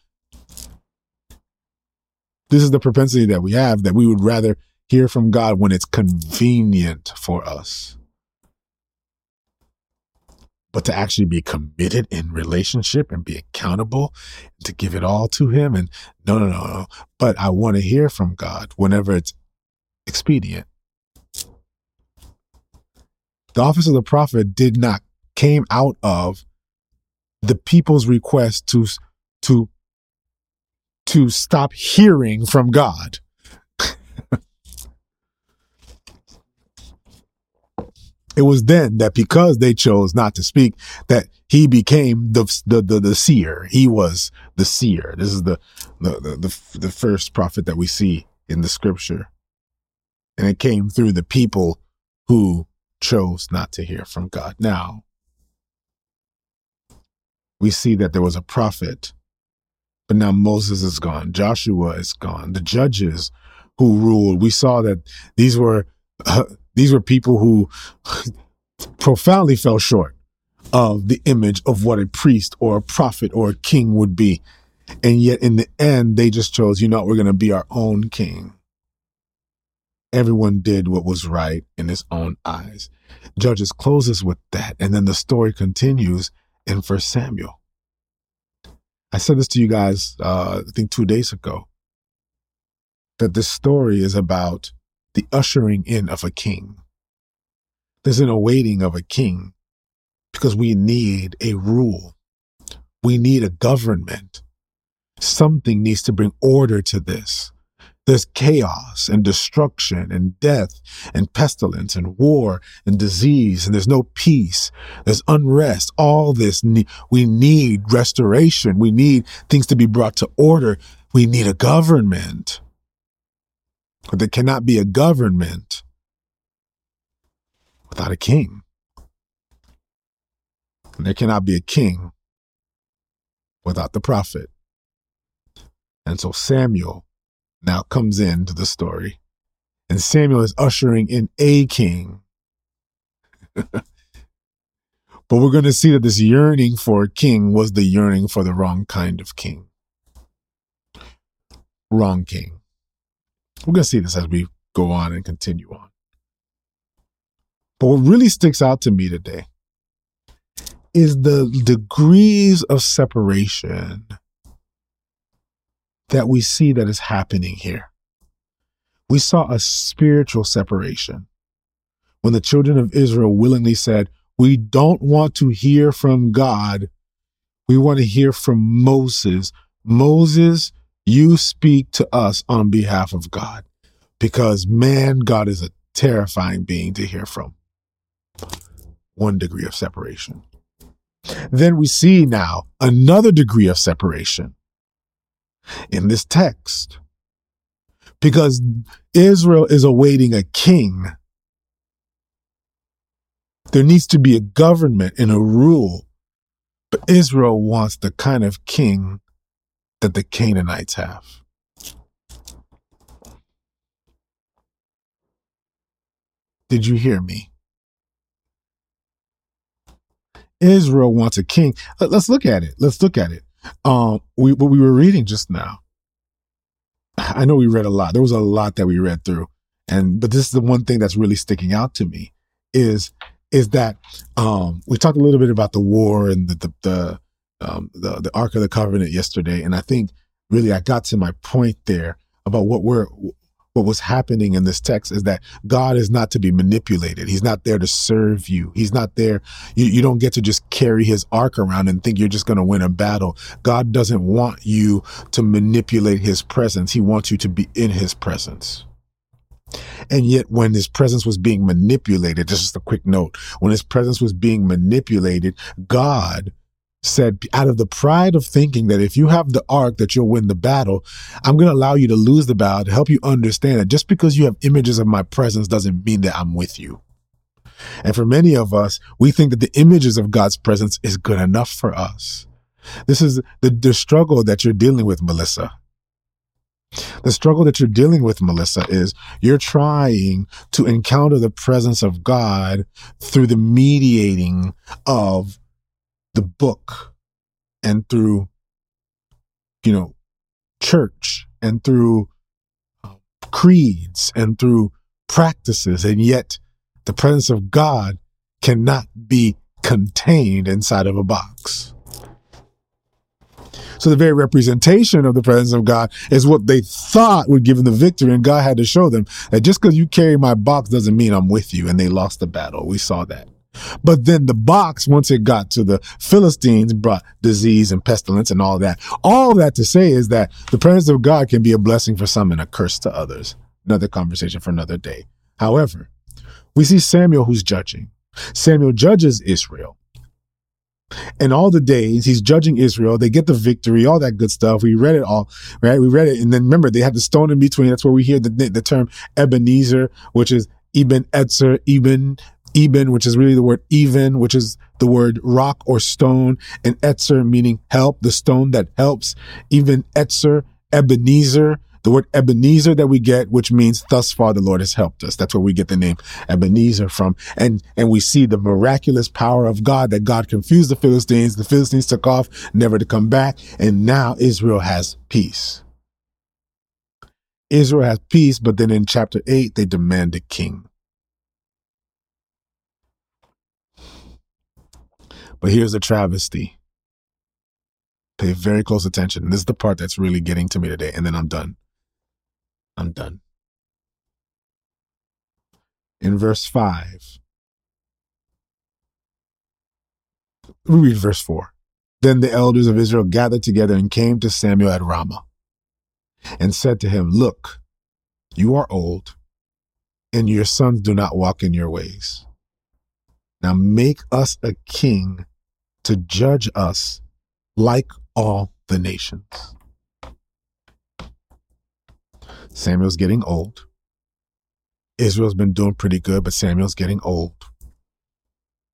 This is the propensity that we have, that we would rather hear from God when it's convenient for us. But to actually be committed in relationship and be accountable, to give it all to him, and no, no, no, no. But I want to hear from God whenever it's expedient. The office of the prophet did not came out of the people's request to to to stop hearing from God. It was then that because they chose not to speak, that he became the the the, the seer. He was the seer. This is the the, the the the first prophet that we see in the scripture. And it came through the people who chose not to hear from God. Now, we see that there was a prophet, but now Moses is gone. Joshua is gone. The judges who ruled, we saw that these were... Uh, These were people who profoundly fell short of the image of what a priest or a prophet or a king would be. And yet in the end, they just chose, you know, we're going to be our own king. Everyone did what was right in his own eyes. Judges closes with that. And then the story continues in First Samuel. I said this to you guys, uh, I think two days ago, that this story is about the ushering in of a king. There's an awaiting of a king because we need a rule. We need a government. Something needs to bring order to this. There's chaos and destruction and death and pestilence and war and disease, and there's no peace. There's unrest. All this, ne- we need restoration. We need things to be brought to order. We need a government. But there cannot be a government without a king. And there cannot be a king without the prophet. And so Samuel now comes into the story. And Samuel is ushering in a king. But we're going to see that this yearning for a king was the yearning for the wrong kind of king. Wrong king. We're going to see this as we go on and continue on. But what really sticks out to me today is the degrees of separation that we see that is happening here. We saw a spiritual separation when the children of Israel willingly said, we don't want to hear from God. We want to hear from Moses. Moses, you speak to us on behalf of God, because man, God is a terrifying being to hear from. One degree of separation. Then we see now another degree of separation in this text, because Israel is awaiting a king. There needs to be a government and a rule, but Israel wants the kind of king that the Canaanites have. Did you hear me? Israel wants a king. Let's look at it. Let's look at it. Um, we, what we were reading just now. I know we read a lot. There was a lot that we read through, and but this is the one thing that's really sticking out to me is is that um, we talked a little bit about the war and the the. the Um, the, the Ark of the Covenant yesterday. And I think really I got to my point there about what we're, what was happening in this text is that God is not to be manipulated. He's not there to serve you. He's not there. You, you don't get to just carry his ark around and think you're just going to win a battle. God doesn't want you to manipulate his presence. He wants you to be in his presence. And yet when his presence was being manipulated, just a quick note, when his presence was being manipulated, God said, out of the pride of thinking that if you have the ark that you'll win the battle, I'm going to allow you to lose the battle to help you understand that just because you have images of my presence doesn't mean that I'm with you. And for many of us, we think that the images of God's presence is good enough for us. This is the, the struggle that you're dealing with, Melissa. The struggle that you're dealing with, Melissa, is you're trying to encounter the presence of God through the mediating of the book and through, you know, church and through creeds and through practices. And yet the presence of God cannot be contained inside of a box. So the very representation of the presence of God is what they thought would give them the victory. And God had to show them that just because you carry my box doesn't mean I'm with you. And they lost the battle. We saw that. But then the box, once it got to the Philistines, brought disease and pestilence and all that. All that to say is that the presence of God can be a blessing for some and a curse to others. Another conversation for another day. However, we see Samuel who's judging. Samuel judges Israel. And all the days he's judging Israel, they get the victory, all that good stuff. We read it all, right? We read it. And then remember, they had the stone in between. That's where we hear the, the term Ebenezer, which is Eben Etzer, Eben, Eben, which is really the word even, which is the word rock or stone, and Etzer, meaning help, the stone that helps. Even Etzer, Ebenezer, the word Ebenezer that we get, which means thus far the Lord has helped us. That's where we get the name Ebenezer from. And and we see the miraculous power of God, that God confused the Philistines. The Philistines took off, never to come back. And now Israel has peace. Israel has peace, but then in chapter eight, they demand a king. But here's a travesty. Pay very close attention. And this is the part that's really getting to me today. And then I'm done. I'm done. In verse five, we read verse four. Then the elders of Israel gathered together and came to Samuel at Ramah and said to him, look, you are old and your sons do not walk in your ways. Now make us a king to judge us like all the nations. Samuel's getting old. Israel's been doing pretty good, but Samuel's getting old.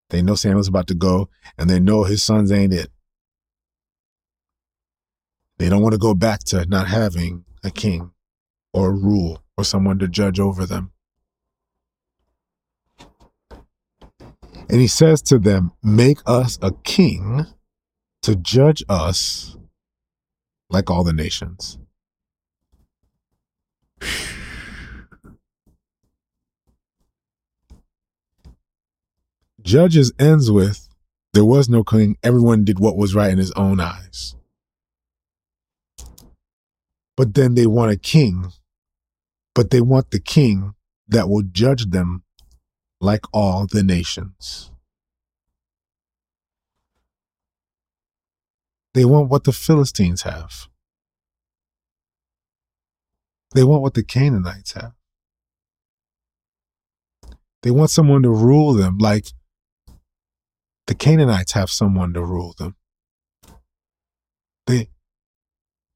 They know Samuel's about to go, and they know his sons ain't it. They don't want to go back to not having a king or a rule or someone to judge over them. And he says to them, make us a king to judge us like all the nations. Judges ends with, there was no king, everyone did what was right in his own eyes. But then they want a king, but they want the king that will judge them like all the nations. They want what the Philistines have. They want what the Canaanites have. They want someone to rule them like the Canaanites have someone to rule them. They,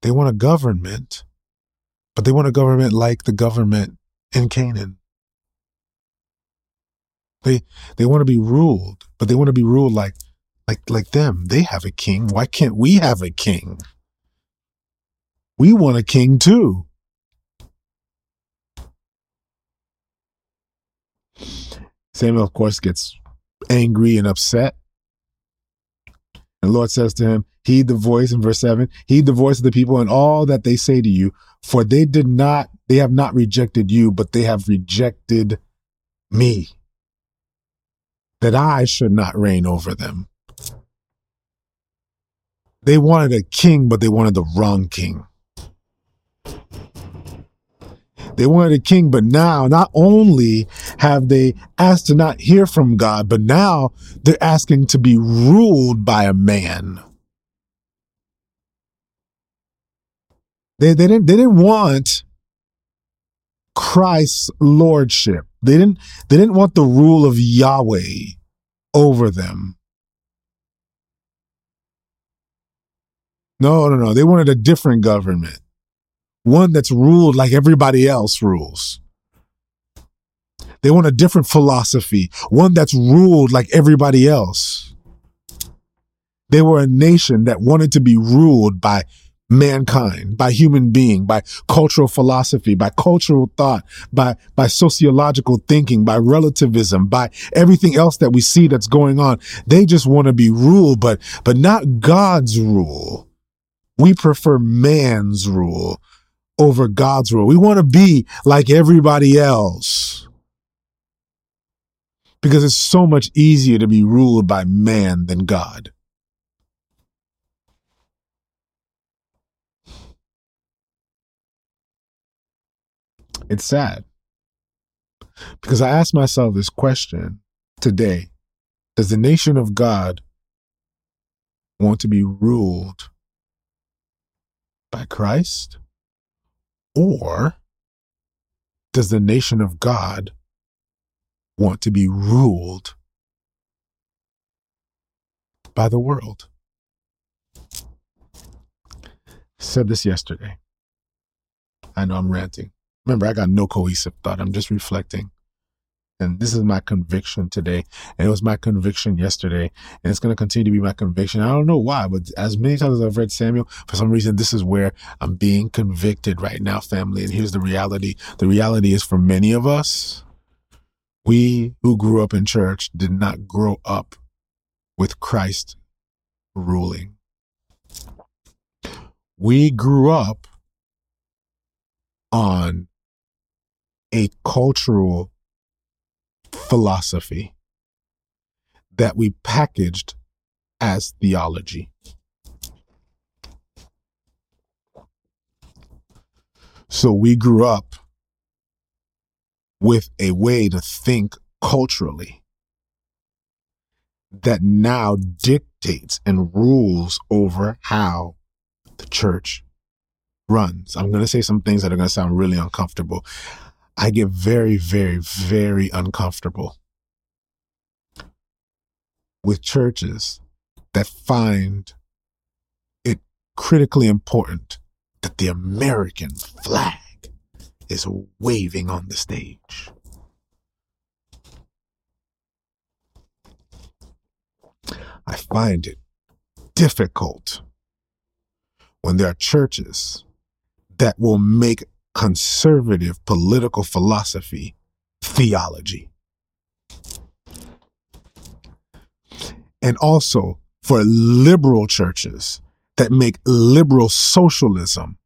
they want a government, but they want a government like the government in Canaan. They, they want to be ruled, but they want to be ruled like Like, like them, they have a king. Why can't we have a king? We want a king too. Samuel, of course, gets angry and upset. And the Lord says to him, heed the voice in verse seven, heed the voice of the people and all that they say to you, for they did not, they have not rejected you, but they have rejected me, that I should not reign over them. They wanted a king, but they wanted the wrong king. They wanted a king, but now not only have they asked to not hear from God, but now they're asking to be ruled by a man. They, they didn't, they didn't want Christ's lordship. They didn't, they didn't want the rule of Yahweh over them. No, no, no. They wanted a different government. One that's ruled like everybody else rules. They want a different philosophy. One that's ruled like everybody else. They were a nation that wanted to be ruled by mankind, by human being, by cultural philosophy, by cultural thought, by, by sociological thinking, by relativism, by everything else that we see that's going on. They just want to be ruled, but, but not God's rule. We prefer man's rule over God's rule. We want to be like everybody else because it's so much easier to be ruled by man than God. It's sad because I asked myself this question today. Does the nation of God want to be ruled by Christ? Or does the nation of God want to be ruled by the world? I said this yesterday. I know I'm ranting. Remember, I got no cohesive thought. I'm just reflecting. And this is my conviction today. And it was my conviction yesterday. And it's going to continue to be my conviction. I don't know why, but as many times as I've read Samuel, for some reason, this is where I'm being convicted right now, family. And here's the reality. The reality is for many of us, we who grew up in church did not grow up with Christ ruling. We grew up on a cultural philosophy that we packaged as theology. So we grew up with a way to think culturally that now dictates and rules over how the church runs. I'm going to say some things that are going to sound really uncomfortable. I get very, very, very uncomfortable with churches that find it critically important that the American flag is waving on the stage. I find it difficult when there are churches that will make conservative political philosophy theology. And also for liberal churches that make liberal socialism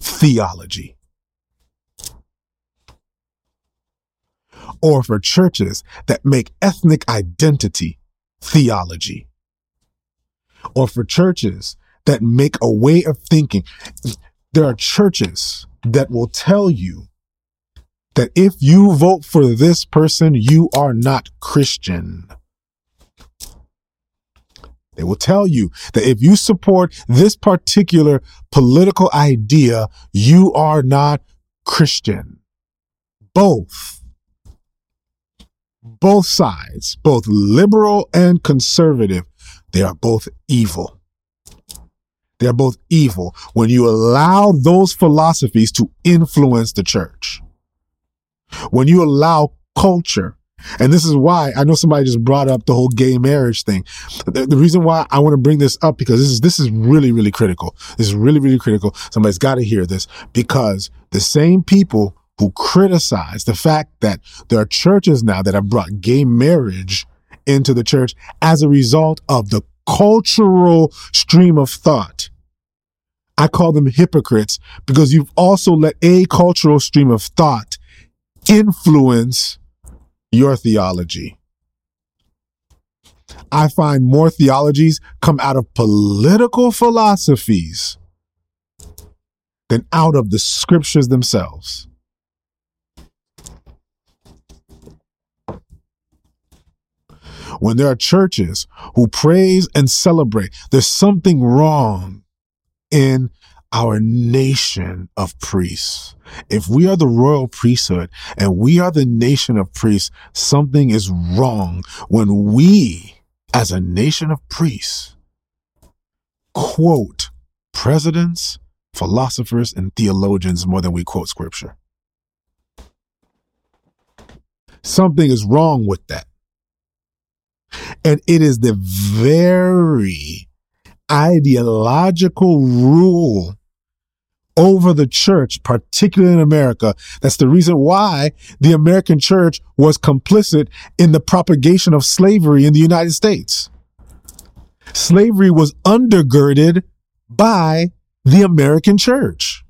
theology. Or for churches that make ethnic identity theology. Or for churches that make a way of thinking. There are churches that will tell you that if you vote for this person, you are not Christian. They will tell you that if you support this particular political idea, you are not Christian. Both. Both sides, both liberal and conservative, they are both evil. They're both evil when you allow those philosophies to influence the church. When you allow culture, and this is why I know somebody just brought up the whole gay marriage thing. The, the reason why I want to bring this up, because this is, this is really, really critical. This is really, really critical. Somebody's got to hear this, because the same people who criticize the fact that there are churches now that have brought gay marriage into the church as a result of the cultural stream of thought. I call them hypocrites because you've also let a cultural stream of thought influence your theology. I find more theologies come out of political philosophies than out of the scriptures themselves. when there are churches who praise and celebrate, there's something wrong in our nation of priests. If we are the royal priesthood and we are the nation of priests, something is wrong when we, as a nation of priests, quote presidents, philosophers, and theologians more than we quote scripture. Something is wrong with that. And it is the very ideological rule over the church, particularly in America. That's the reason why the American church was complicit in the propagation of slavery in the United States. Slavery was undergirded by the American church.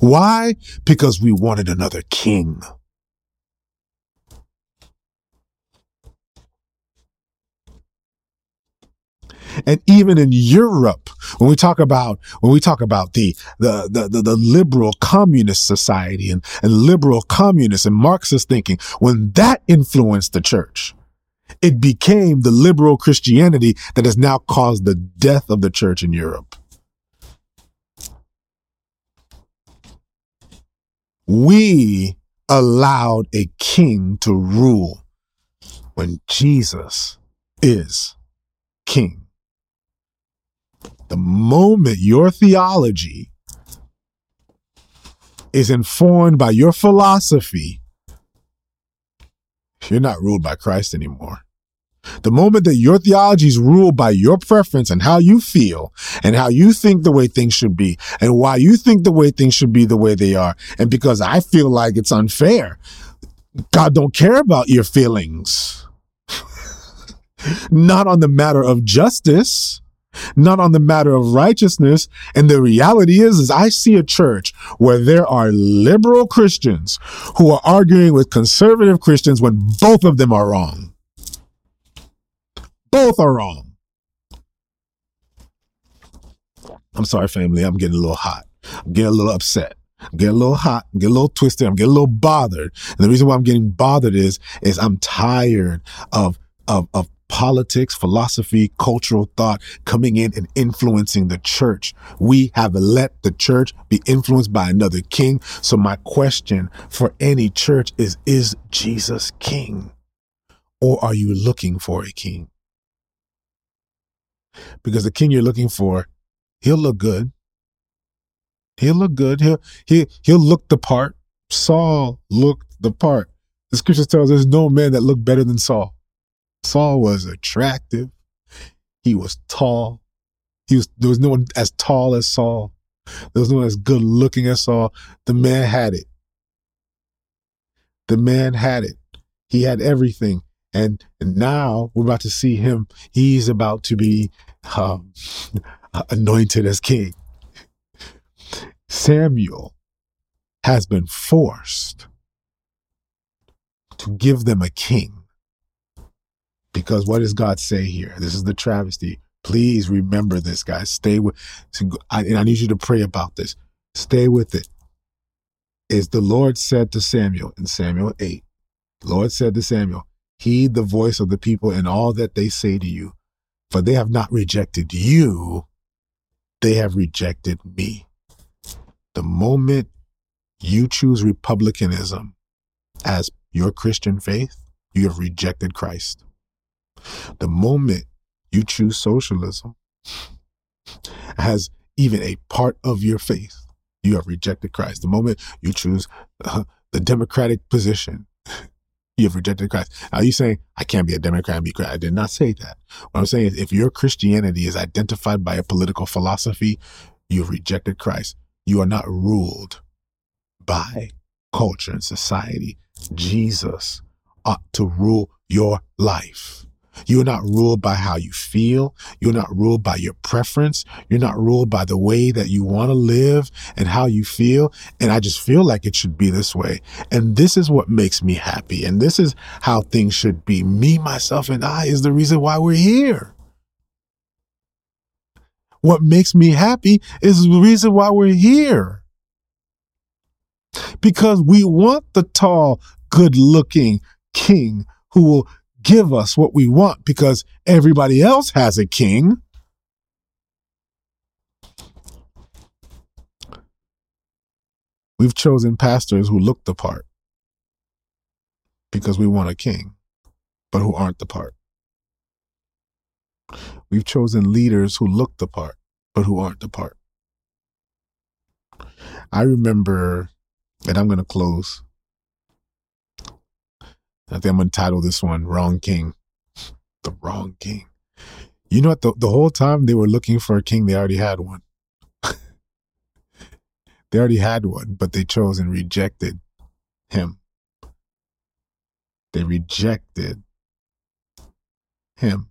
Why? Because we wanted another king. And even in Europe, when we talk about when we talk about the the the, the, the liberal communist society and, and liberal communist and Marxist thinking, when that influenced the church, it became the liberal Christianity that has now caused the death of the church in Europe. We allowed a king to rule when Jesus is king. The moment your theology is informed by your philosophy, you're not ruled by Christ anymore. The moment that your theology is ruled by your preference and how you feel and how you think the way things should be and why you think the way things should be the way they are, and because I feel like it's unfair, God don't care about your feelings. Not on the matter of justice. Not on the matter of righteousness. And the reality is, is I see a church where there are liberal Christians who are arguing with conservative Christians when both of them are wrong. Both are wrong. I'm sorry, family. I'm getting a little hot. I'm getting a little upset. I'm getting a little hot. I'm getting a little twisted. I'm getting a little bothered. And the reason why I'm getting bothered is, is I'm tired of, of, of, politics, philosophy, cultural thought coming in and influencing the church. We have let the church be influenced by another king. So my question for any church is, is Jesus king? Or are you looking for a king? Because the king you're looking for, he'll look good. He'll look good. He'll, he, he'll look the part. Saul looked the part. The scriptures tell us there's no man that looked better than Saul. Saul was attractive. He was tall. He was, there was no one as tall as Saul. There was no one as good looking as Saul. The man had it. The man had it. He had everything. And, and now we're about to see him. He's about to be um, anointed as king. Samuel has been forced to give them a king. Because what does God say here? This is the travesty. Please remember this, guys. Stay with, and I need you to pray about this. Stay with it. Is the Lord said to Samuel in Samuel eight, the Lord said to Samuel, heed the voice of the people and all that they say to you, for they have not rejected you. They have rejected me. The moment you choose republicanism as your Christian faith, you have rejected Christ. The moment you choose socialism as even a part of your faith, you have rejected Christ. The moment you choose uh, the Democratic position, you have rejected Christ. Are you saying, I can't be a Democrat and be Christ? I did not say that. What I'm saying is, if your Christianity is identified by a political philosophy, you have rejected Christ. You are not ruled by culture and society. Jesus ought to rule your life. You're not ruled by how you feel. You're not ruled by your preference. You're not ruled by the way that you want to live and how you feel. And I just feel like it should be this way. And this is what makes me happy. And this is how things should be. Me, myself, and I is the reason why we're here. What makes me happy is the reason why we're here. Because we want the tall, good-looking king who will give us what we want because everybody else has a king. We've chosen pastors who look the part because we want a king, but who aren't the part. We've chosen leaders who look the part, but who aren't the part. I remember, and I'm going to close. I think I'm going to title this one, Wrong King. The Wrong King. You know what? The, the whole time they were looking for a king, they already had one. They already had one, but they chose and rejected him. They rejected him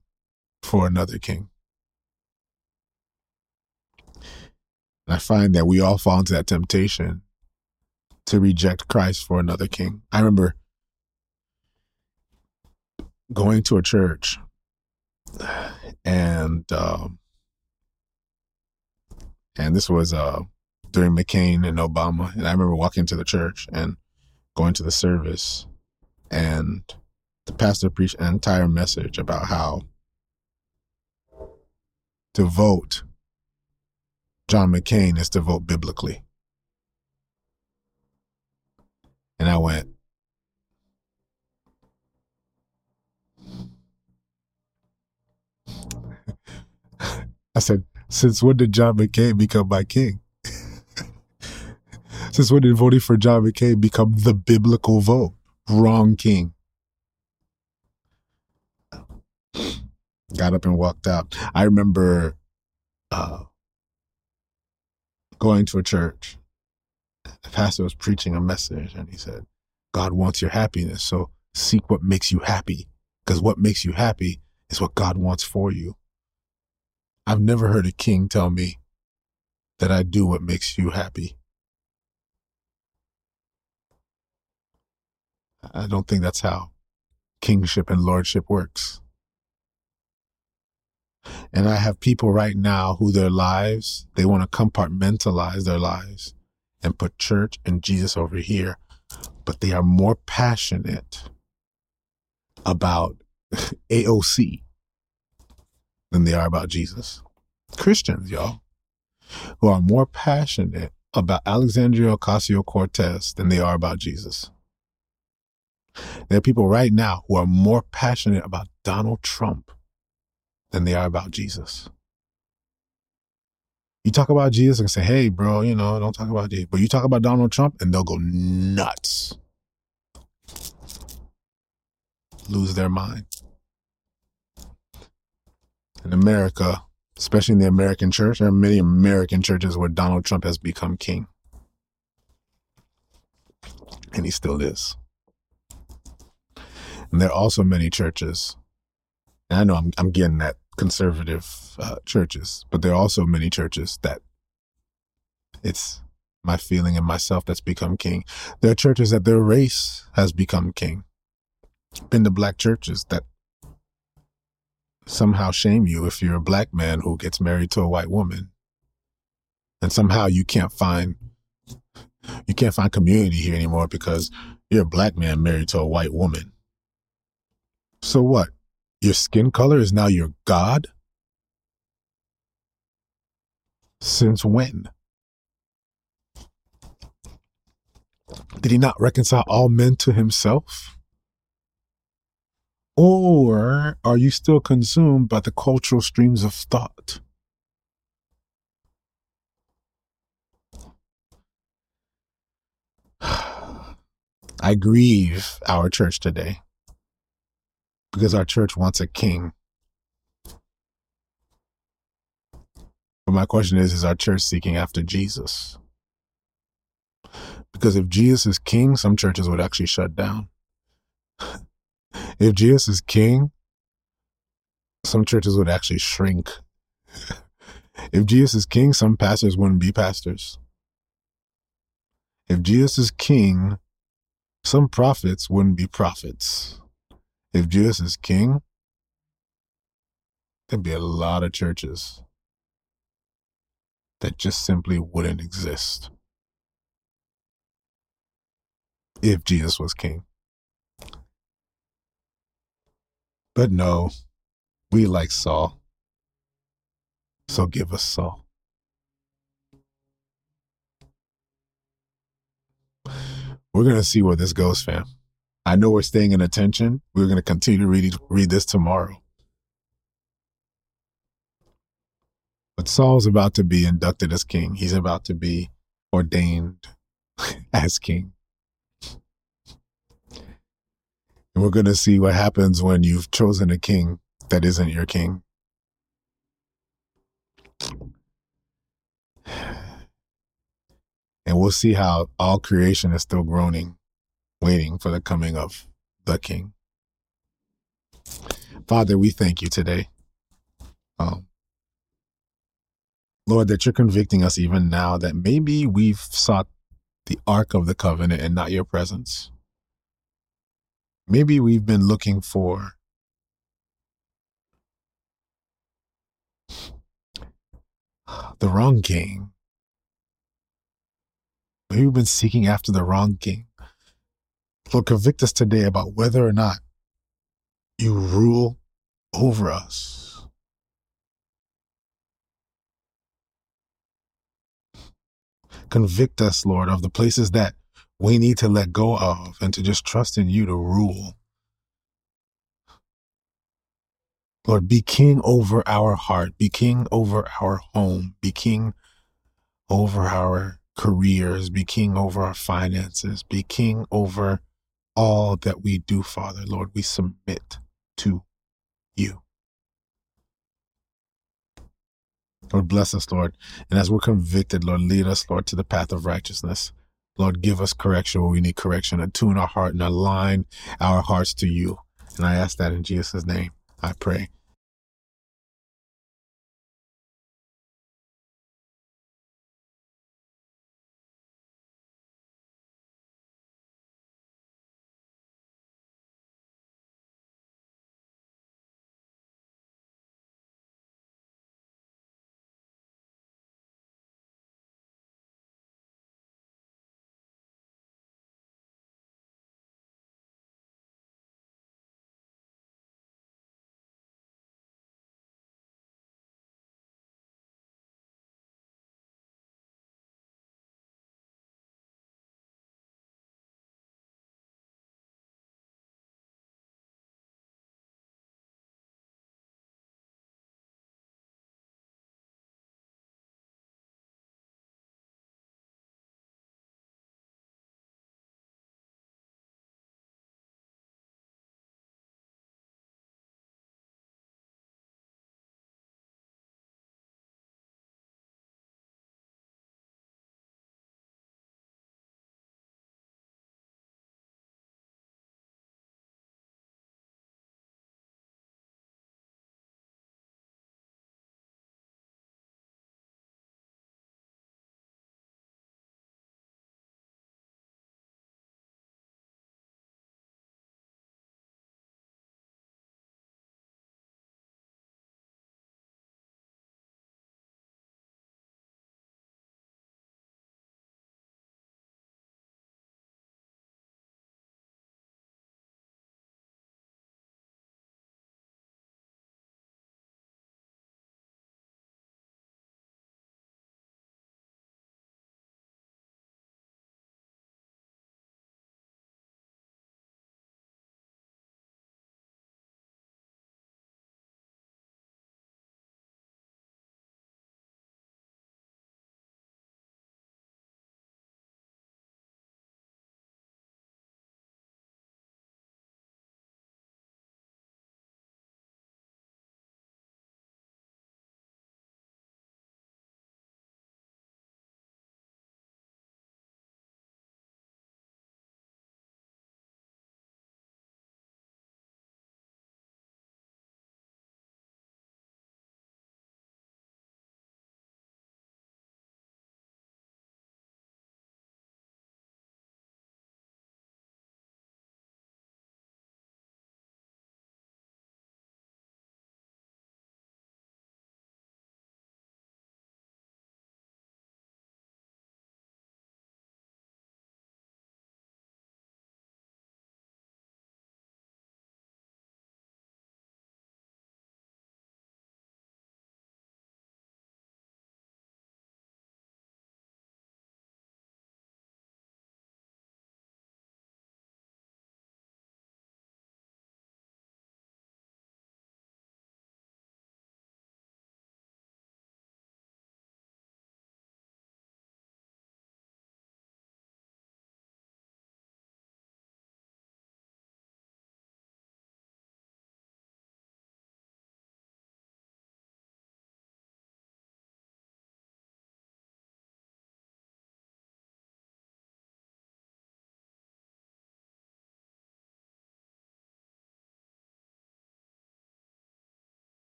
for another king. And I find that we all fall into that temptation to reject Christ for another king. I remember going to a church and um, and this was uh, during McCain and Obama. And I remember walking to the church and going to the service, and the pastor preached an entire message about how to vote John McCain is to vote biblically. And I went, I said, since when did John McCain become my king? Since when did voting for John McCain become the biblical vote? Wrong king. Got up and walked out. I remember uh, going to a church. The pastor was preaching a message, and he said, God wants your happiness, so seek what makes you happy, because what makes you happy is what God wants for you. I've never heard a king tell me that I do what makes you happy. I don't think that's how kingship and lordship works. And I have people right now who their lives, they want to compartmentalize their lives and put church and Jesus over here, but they are more passionate about A O C than they are about Jesus. Christians, y'all, who are more passionate about Alexandria Ocasio-Cortez than they are about Jesus. There are people right now who are more passionate about Donald Trump than they are about Jesus. You talk about Jesus and say, hey, bro, you know, don't talk about Jesus. But you talk about Donald Trump and they'll go nuts. Lose their mind. In America, especially in the American church, there are many American churches where Donald Trump has become king. And he still is. And there are also many churches, and I know I'm, I'm getting at conservative uh, churches, but there are also many churches that it's my feeling and myself that's become king. There are churches that their race has become king. Been to black churches that somehow shame you if you're a black man who gets married to a white woman, and somehow you can't find you can't find community here anymore because you're a black man married to a white woman. So what? Your skin color is now your God? Since when? Did he not reconcile all men to himself? Or are you still consumed by the cultural streams of thought? I grieve our church today. Because our church wants a king. But my question is, is our church seeking after Jesus? Because if Jesus is king, some churches would actually shut down. If Jesus is king, some churches would actually shrink. If Jesus is king, some pastors wouldn't be pastors. If Jesus is king, some prophets wouldn't be prophets. If Jesus is king, there'd be a lot of churches that just simply wouldn't exist if Jesus was king. But no, we like Saul. So give us Saul. We're going to see where this goes, fam. I know we're staying in attention. We're going to continue to read, read this tomorrow. But Saul's about to be inducted as king. He's about to be ordained as king. And we're going to see what happens when you've chosen a king that isn't your king. And we'll see how all creation is still groaning, waiting for the coming of the king. Father, we thank you today. Um, Lord, that you're convicting us even now that maybe we've sought the Ark of the Covenant and not your presence. Maybe we've been looking for the wrong king. Maybe we've been seeking after the wrong king. Lord, convict us today about whether or not you rule over us. Convict us, Lord, of the places that we need to let go of and to just trust in you to rule. Lord, be king over our heart. Be king over our home. Be king over our careers. Be king over our finances. Be king over all that we do, Father. Lord, we submit to you. Lord, bless us, Lord. And as we're convicted, Lord, lead us, Lord, to the path of righteousness. Lord, give us correction where we need correction. Attune our heart and align our hearts to you. And I ask that in Jesus' name, I pray.